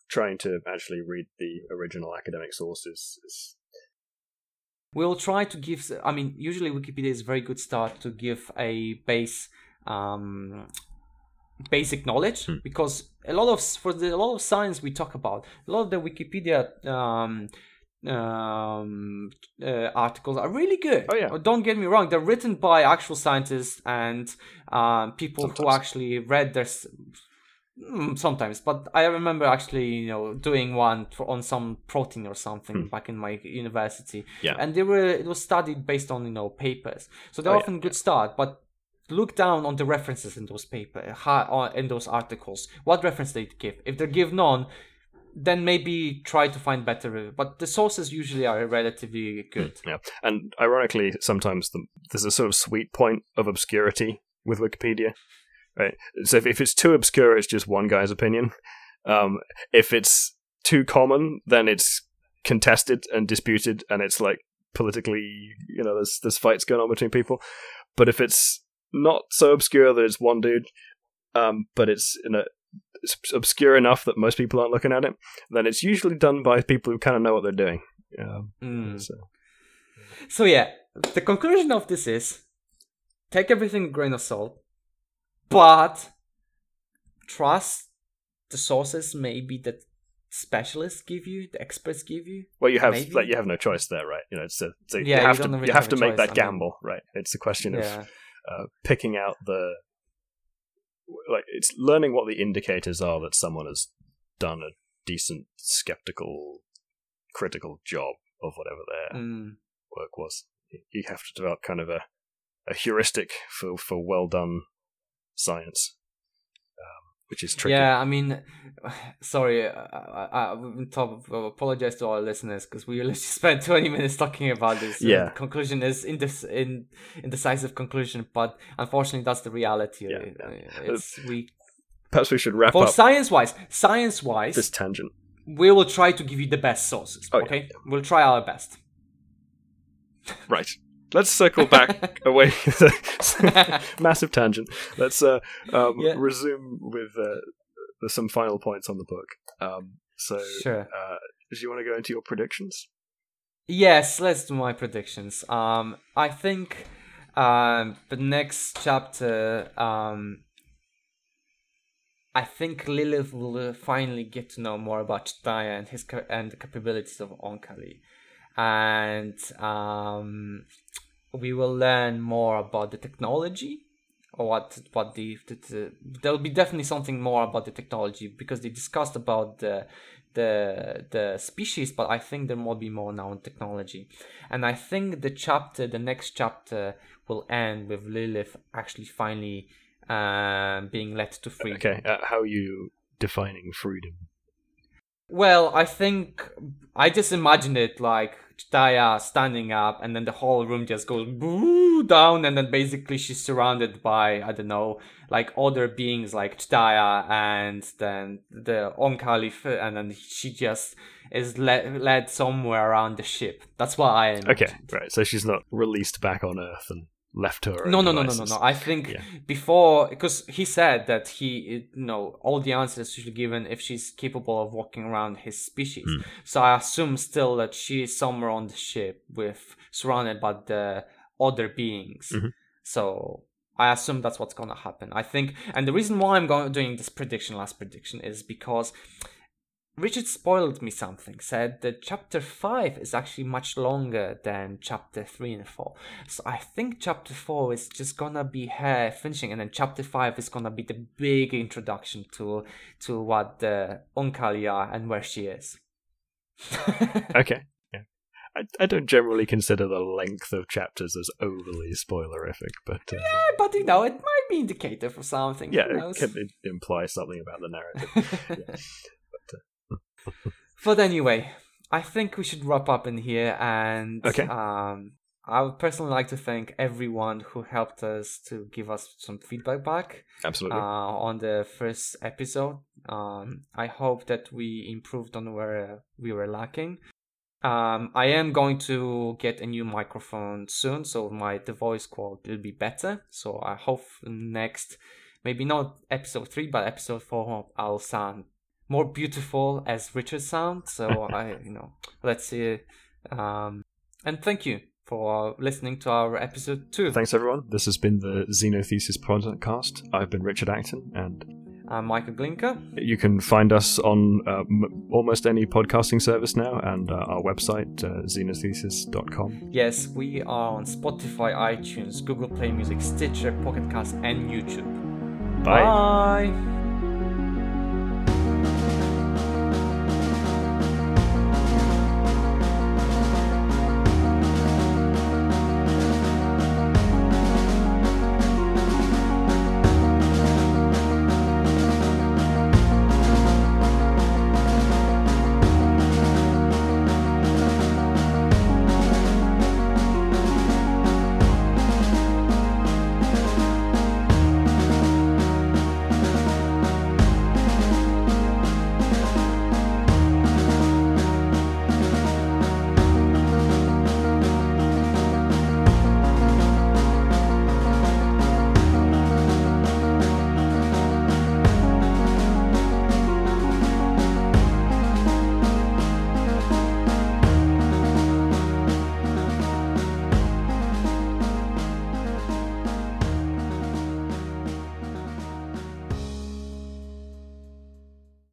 trying to actually read the original academic sources is... We'll try to give... I mean, usually Wikipedia is a very good start to give a basic knowledge, because a lot of science we talk about, a lot of the Wikipedia... articles are really good. Oh, yeah. Don't get me wrong, they're written by actual scientists and people sometimes. Who actually read their sometimes, but I remember actually doing one on some protein or something back in my university, and it was studied based on papers, so they're often good start. But look down on the references in those papers, in those articles, what reference they give. If they give none, then maybe try to find better, but the sources usually are relatively good. Yeah, and ironically, sometimes there's a sort of sweet point of obscurity with Wikipedia, right? So if it's too obscure, it's just one guy's opinion. If it's too common, then it's contested and disputed, and it's like politically, there's fights going on between people. But if it's not so obscure that it's one dude, but it's it's obscure enough that most people aren't looking at it, then it's usually done by people who kind of know what they're doing. So yeah, the conclusion of this is take everything with a grain of salt, but trust the sources maybe that specialists give you, the experts give you. Well, you have you have no choice there, right? You have to make that gamble, right? It's a question of picking out the. Like, it's learning what the indicators are that someone has done a decent, skeptical, critical job of whatever their work was. You have to develop kind of a heuristic for well done science, which is tricky. Yeah, I mean, sorry, I apologize to our listeners because we literally spent 20 minutes talking about this. Yeah, the conclusion is indecisive conclusion, but unfortunately, that's the reality. Yeah, perhaps we should wrap up. Science-wise, this tangent. We will try to give you the best sources. Okay, yeah. We'll try our best. Right. Let's circle back away. Massive tangent. Let's resume with some final points on the book. Sure. Do you want to go into your predictions? Yes, let's do my predictions. I think the next chapter, I think Lilith will finally get to know more about Jdahya and the capabilities of Oankali. And we will learn more about the technology, or there'll be definitely something more about the technology, because they discussed about the species, but I think there will be more now on technology. And I think the next chapter will end with Lilith actually finally being led to freedom. Okay, how are you defining freedom? Well, I think I just imagined it like Jdahya standing up, and then the whole room just goes boo down, and then basically she's surrounded by other beings like Jdahya, and then the Oankali, and then she just is led somewhere around the ship. That's what I imagined. Okay, right. So she's not released back on Earth and left her. No. I think before, because he said that he, you know, all the answers should be given if she's capable of walking around his species. Mm. So I assume still that she is somewhere on the ship with surrounded by the other beings. Mm-hmm. So I assume that's what's gonna happen. I think, and the reason why I'm doing this last prediction, is because Richard spoiled me something, said that chapter 5 is actually much longer than chapter 3 and 4. So I think chapter 4 is just gonna be her finishing, and then chapter 5 is gonna be the big introduction to what the Oankali are and where she is. Okay. Yeah. I don't generally consider the length of chapters as overly spoilerific, but... yeah, but you know, it might be indicator for something. Yeah, it can imply something about the narrative. Yeah. But anyway, I think we should wrap up in here, and I would personally like to thank everyone who helped us to give us some feedback back. Absolutely. On the first episode. I hope that we improved on where we were lacking. I am going to get a new microphone soon, so the voice quality will be better. So I hope next, maybe not episode 3, but episode 4, I'll sound more beautiful as Richard sounds. So let's see. And thank you for listening to our episode 2. Thanks everyone. This has been the Xenothesis podcast. I've been Richard Acton, and I'm Michael Glinka. You can find us on almost any podcasting service now, and our website, xenothesis.com. Yes, we are on Spotify, iTunes, Google Play Music, Stitcher, Pocket Cast, and YouTube. Bye.